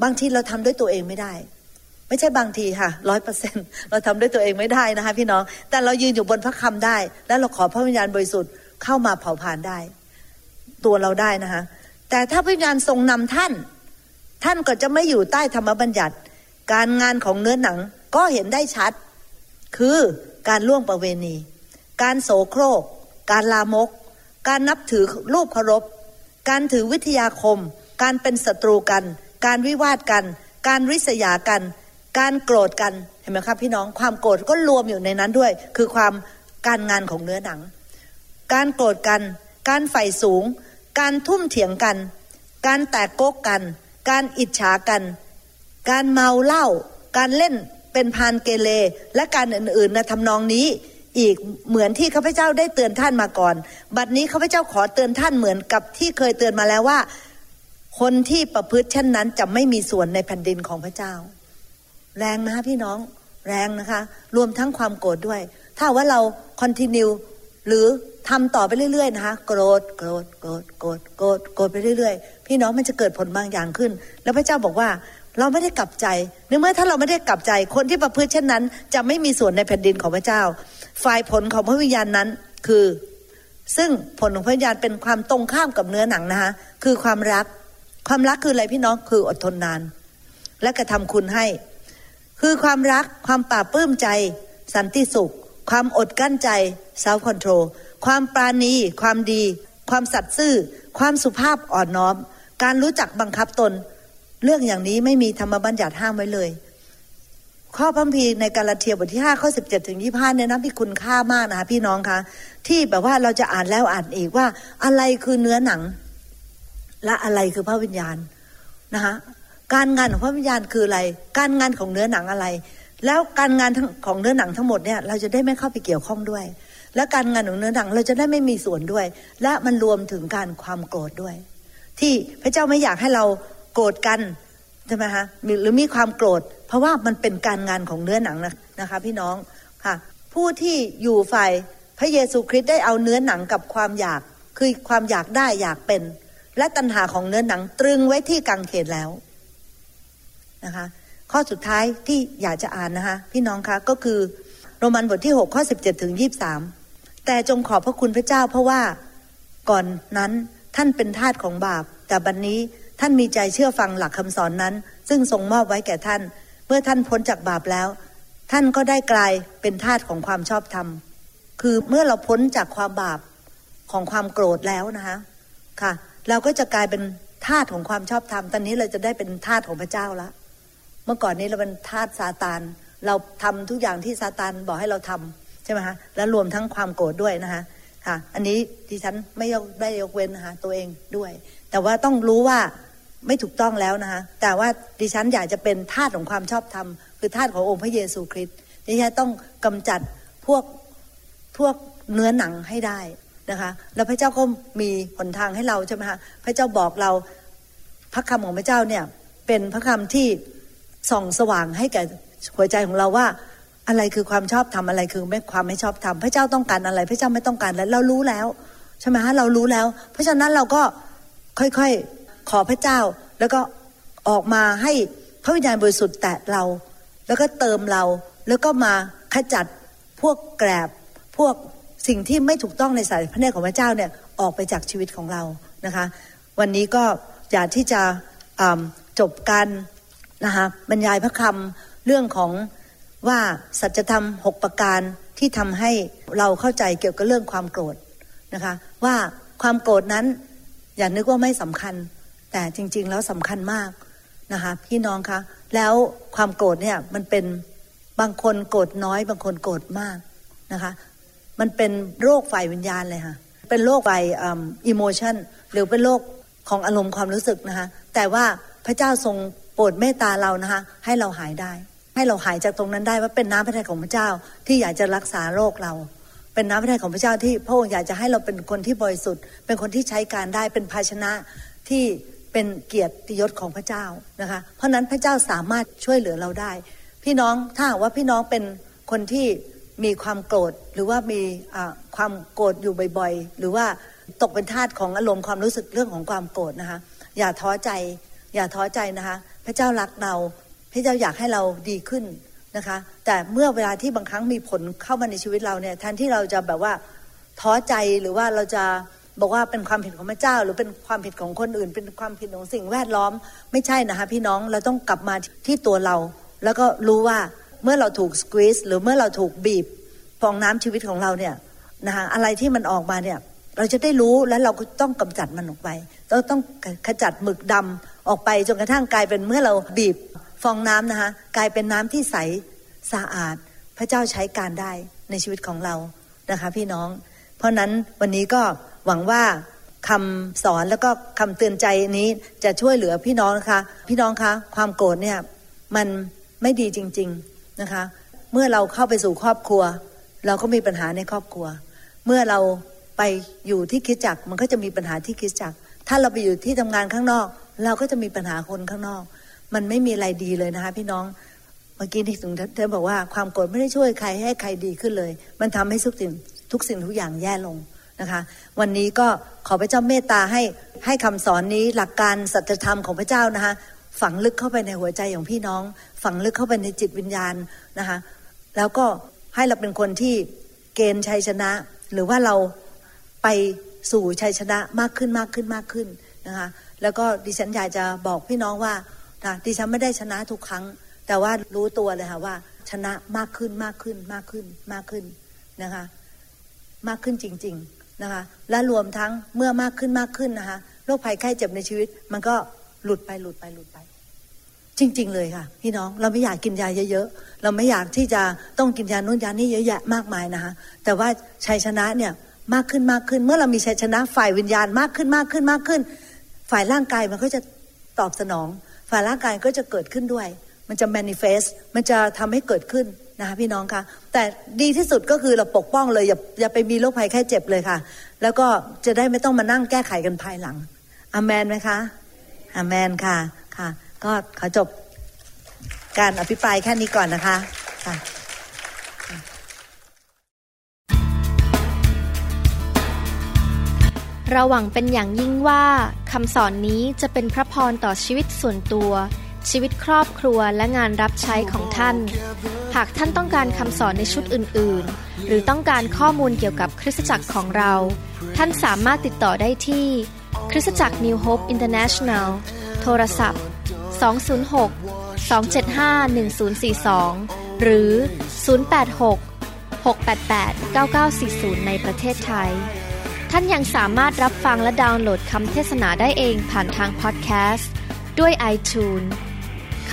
บางทีเราทำด้วยตัวเองไม่ได้ไม่ใช่บางทีค่ะ 100% เราทำด้วยตัวเองไม่ได้นะคะพี่น้องแต่เรายืนอยู่บนพระคำได้และเราขอพระวิญญาณบริสุทธิ์เข้ามาเผาผลาญได้ตัวเราได้นะคะแต่ถ้าพระวิญญาณทรงนำท่านก็จะไม่อยู่ใต้ธรรมบัญญัติการงานของเนื้อหนังก็เห็นได้ชัดคือการล่วงประเวณีการโสโครกการลามกการนับถือรูปเคารพการถือวิทยาคมการเป็นศัตรูกันการวิวาทกันการริษยากันการโกรธกันเห็นไหมครับพี่น้องความโกรธก็รวมอยู่ในนั้นด้วยคือความการงานของเนื้อหนังการโกรธกันการใฝ่สูงการทุ่มเถียงกันการแตกโก๊กกันการอิจฉากันการเมาเหล้าการเล่นเป็นพานเกเรและการอื่นๆในทำนองนี้อีกเหมือนที่ข้าพเจ้าได้เตือนท่านมาก่อนบัดนี้ข้าพเจ้าขอเตือนท่านเหมือนกับที่เคยเตือนมาแล้วว่าคนที่ประพฤติเช่นนั้นจะไม่มีส่วนในแผ่นดินของพระเจ้าแรงนะคะพี่น้องแรงนะคะรวมทั้งความโกรธด้วยถ้าว่าเราคอนทินิวหรือทำต่อไปเรื่อยๆนะคะโกรธไปเรื่อยๆพี่น้องมันจะเกิดผลบางอย่างขึ้นแล้วพระเจ้าบอกว่าเราไม่ได้กลับใจในเมื่อถ้าเราไม่ได้กลับใจคนที่ประพฤติเช่นนั้นจะไม่มีส่วนในแผ่นดินของพระเจ้าฝ่ายผลของพระวิญญาณนั้นคือซึ่งผลของพระวิญญาณเป็นความตรงข้ามกับเนื้อหนังนะคะคือความรักคืออะไรพี่น้องคืออดทนนานและกระทำคุณให้คือความรักความปราบปลื้มใจสันติสุขความอดกั้นใจ self control ความปราณีความดีความสัตย์ซื่อความสุภาพอ่อนน้อมการรู้จักบังคับตนเรื่องอย่างนี้ไม่มีธรรมบัญญัติห้ามไว้เลยข้อพระคัมภีร์ในกาลาเทียบทที่5ข้อ17ถึง25เนี่ยนะพี่คุณค่ามากนะคะพี่น้องคะที่แบบว่าเราจะอ่านแล้วอ่านอีกว่าอะไรคือเนื้อหนังและอะไรคือพระวิญญาณนะคะการงานของพระวิญญาณคืออะไรการงานของเนื้อหนังอะไรแล้วการงานของเนื้อหนังทั้งหมดเนี่ยเราจะได้ไม่เข้าไปเกี่ยวข้องด้วยและการงานของเนื้อหนังเราจะได้ไม่มีส่วนด้วยและมันรวมถึงการความโกรธด้วยที่พระเจ้าไม่อยากให้เราโกรธกันใช่ไหมคะหรือมีความโกรธเพราะว่ามันเป็นการงานของเนื้อหนังนะคะพี่น้องค่ะผู้ที่อยู่ฝ่ายพระเยซูคริสต์ได้เอาเนื้อหนังกับความอยากคือความอยากได้อยากเป็นและตัณหาของเนื้อหนังตรึงไว้ที่กางเขนแล้วนะคะข้อสุดท้ายที่อยากจะอ่านนะคะพี่น้องคะก็คือโรมันบทที่6ข้อ17ถึง23แต่จงขอบพระคุณพระเจ้าเพราะว่าก่อนนั้นท่านเป็นทาสของบาปแต่บัดนี้ท่านมีใจเชื่อฟังหลักคำสอนนั้นซึ่งทรงมอบไว้แก่ท่านเมื่อท่านพ้นจากบาปแล้วท่านก็ได้กลายเป็นทาสของความชอบธรรมคือเมื่อเราพ้นจากความบาปของความโกรธแล้วนะคะค่ะเราก็จะกลายเป็นทาสของความชอบธรรมตอนนี้เราจะได้เป็นทาสของพระเจ้าละเมื่อก่อนนี้เราเป็นทาสซาตานเราทำทุกอย่างที่ซาตานบอกให้เราทำใช่ไหมคะและรวมทั้งความโกรธด้วยนะคะค่ะอันนี้ดิฉันไม่ได้ยกเว้นนะคะตัวเองด้วยแต่ว่าต้องรู้ว่าไม่ถูกต้องแล้วนะคะแต่ว่าดิฉันอยากจะเป็นทาสของความชอบธรรมคือทาสขององค์พระเยซูคริสต์ดิฉันต้องกำจัดพวกเนื้อหนังให้ได้นะคะแล้วพระเจ้าก็มีหนทางให้เราใช่ไหมคะพระเจ้าบอกเราพระคำของพระเจ้าเนี่ยเป็นพระคำที่ส่องสว่างให้แก่หัวใจของเราว่าอะไรคือความชอบธรรมอะไรคือความไม่ชอบธรรมพระเจ้าต้องการอะไรพระเจ้าไม่ต้องการแล้วเรารู้แล้วใช่ไหมคะเรารู้แล้วเพราะฉะนั้นเราก็ค่อยๆขอพระเจ้าแล้วก็ออกมาให้พระวิญญาณบริสุทธิ์แตะเราแล้วก็เติมเราแล้วก็มาขจัดพวกแกลบพวกสิ่งที่ไม่ถูกต้องในสายพระเนตรของพระเจ้าเนี่ยออกไปจากชีวิตของเรานะคะวันนี้ก็อยากที่จะจบการนะคะบรรยายพระคำเรื่องของว่าสัจธรรม6ประการที่ทำให้เราเข้าใจเกี่ยวกับเรื่องความโกรธนะคะว่าความโกรธนั้นอย่านึกว่าไม่สำคัญแต่จริงๆแล้วสำคัญมากนะคะพี่น้องคะแล้วความโกรธเนี่ยมันเป็นบางคนโกรธน้อยบางคนโกรธมากนะคะมันเป็นโรคฝ่ายวิญญาณเลยค่ะเป็นโรคฝ่ายอิโมชันหรือเป็นโรค ของอารมณ์ความรู้สึกนะคะแต่ว่าพระเจ้าทรงโปรดเมตตาเรานะคะให้เราหายได้ให้เราหายจากตรงนั้นได้ว่าเป็นน้ำพระทัยของพระเจ้าที่อยากจะรักษาโรคเราเป็นน้ำพระทัยของพระเจ้าที่พระองค์อยากจะให้เราเป็นคนที่บริสุทธิ์เป็นคนที่ใช้การได้เป็นภาชนะที่เป็นเกียรติยศของพระเจ้านะคะเพราะนั้นพระเจ้าสามารถช่วยเหลือเราได้พี่น้องถ้าว่าพี่น้องเป็นคนที่มีความโกรธหรือว่ามีความโกรธอยู่บ่อยๆหรือว่าตกเป็นทาสของอารมณ์ความรู้สึกเรื่องของความโกรธนะคะอย่าท้อใจอย่าท้อใจนะคะพระเจ้ารักเราพระเจ้าอยากให้เราดีขึ้นนะคะแต่เมื่อเวลาที่บางครั้งมีผลเข้ามาในชีวิตเราเนี่ยแทนที่เราจะแบบว่าท้อใจหรือว่าเราจะบอกว่าเป็นความผิดของพระเจ้าหรือเป็นความผิดของคนอื่นเป็นความผิดของสิ่งแวดล้อมไม่ใช่นะคะพี่น้องเราต้องกลับมาที่ตัวเราแล้วก็รู้ว่าเมื่อเราถูกสควีซหรือเมื่อเราถูกบีบฟองน้ำชีวิตของเราเนี่ยนะคะอะไรที่มันออกมาเนี่ยเราจะได้รู้และเราก็ต้องกำจัดมันออกไปเราต้องขจัดหมึกดำออกไปจนกระทั่งกลายเป็นเมื่อเราบีบฟองน้ำนะคะกลายเป็นน้ำที่ใสสะอาดพระเจ้าใช้การได้ในชีวิตของเรานะคะพี่น้องเพราะนั้นวันนี้ก็หวังว่าคำสอนแล้วก็คำเตือนใจนี้จะช่วยเหลือพี่น้องนะคะพี่น้องคะความโกรธเนี่ยมันไม่ดีจริงๆนะคะเมื่อเราเข้าไปสู่ครอบครัวเราก็มีปัญหาในครอบครัวเมื่อเราไปอยู่ที่คริสตจักรมันก็จะมีปัญหาที่คริสตจักรถ้าเราไปอยู่ที่ทำงานข้างนอกเราก็จะมีปัญหาคนข้างนอกมันไม่มีอะไรดีเลยนะคะพี่น้องเมื่อกี้ที่ถึงเธอบอกว่าความโกรธไม่ได้ช่วยใครให้ใครดีขึ้นเลยมันทำให้ทุกสิ่งทุกอย่างแย่ลงนะคะวันนี้ก็ขอพระเจ้าเมตตาให้คำสอนนี้หลักการสัจธรรมของพระเจ้านะคะฝังลึกเข้าไปในหัวใจของพี่น้องฝังลึกเข้าไปในจิตวิญญาณนะคะแล้วก็ให้เราเป็นคนที่เกณฑ์ชัยชนะหรือว่าเราไปสู่ชัยชนะมากขึ้นนะคะแล้วก็ดิฉันอยากจะบอกพี่น้องว่าดิฉันไม่ได้ชนะทุกครั้งแต่ว่ารู้ตัวเลยค่ะว่าชนะมากขึ้นนะคะมากขึ้นจริงๆนะคะและรวมทั้งเมื่อมากขึ้นนะคะโรคภัยไข้เจ็บในชีวิตมันก็หลุดไปจริงๆเลยค่ะพี่น้องเราไม่อยากกินยาเยอะๆเราไม่อยากที่จะต้องกินยาโน่นยานี่เยอะแยะมากมายนะคะแต่ว่าชัยชนะเนี่ยมากขึ้นเมื่อเรามีชัยชนะฝ่ายวิญญาณมากขึ้นฝ่ายร่างกายมันก็จะตอบสนองฝ่ายร่างกายก็จะเกิดขึ้นด้วยมันจะ manifest มันจะทำให้เกิดขึ้นนะคะพี่น้องคะแต่ดีที่สุดก็คือเราปกป้องเลยอย่าไปมีโรคภัยแค่เจ็บเลยค่ะแล้วก็จะได้ไม่ต้องมานั่งแก้ไขกันภายหลังอาเมนไหมคะอาเมนค่ะก็ขอจบการอภิปรายแค่นี้ก่อนนะคะค่ะเราหวังเป็นอย่างยิ่งว่าคำสอนนี้จะเป็นพระพรต่อชีวิตส่วนตัวชีวิตครอบครัวและงานรับใช้ของท่านหากท่านต้องการคำสอนในชุดอื่นๆหรือต้องการข้อมูลเกี่ยวกับคริสตจักรของเราท่านสามารถติดต่อได้ที่คริสตจักร New Hope International โทรศัพท์206-275-1042 หรือ086-688-9940 ในประเทศไทยท่านยังสามารถรับฟังและดาวน์โหลดคำเทศนาได้เองผ่านทางพอดแคสต์ด้วย iTunes เข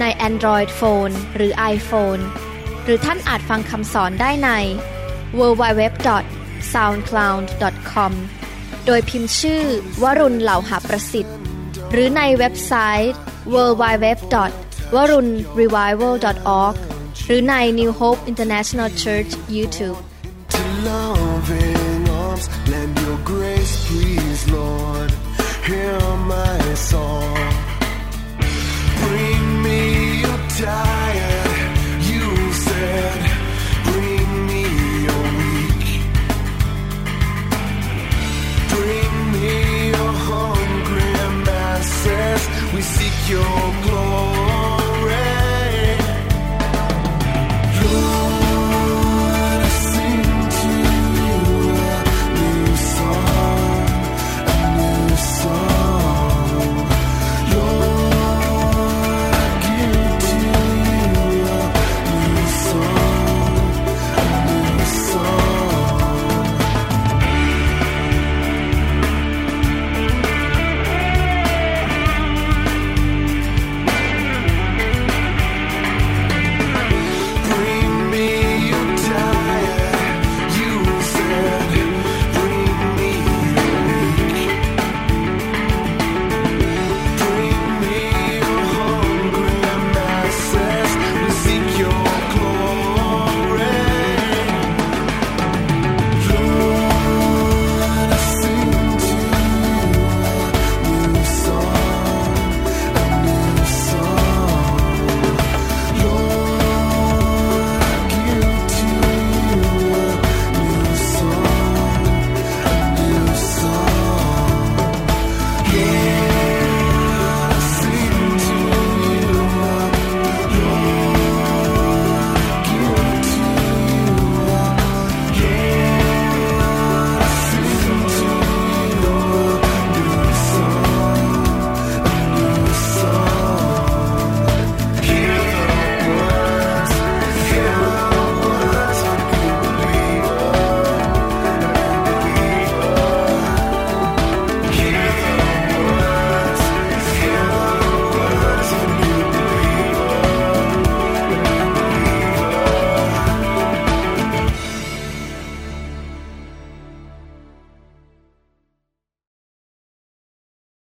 ใน Android Phone หรือ iPhone หรือท่านอาจฟังคำสอนได้ใน www.soundcloud.com โดยพิมพ์ชื่อวรุณเหล่าหาประสิทธิ์หรือในเว็บไซต์ www.warunrevival.org หรือใน New Hope International Church YouTube Lend your grace, please, Lord. Hear my song. Bring me your time.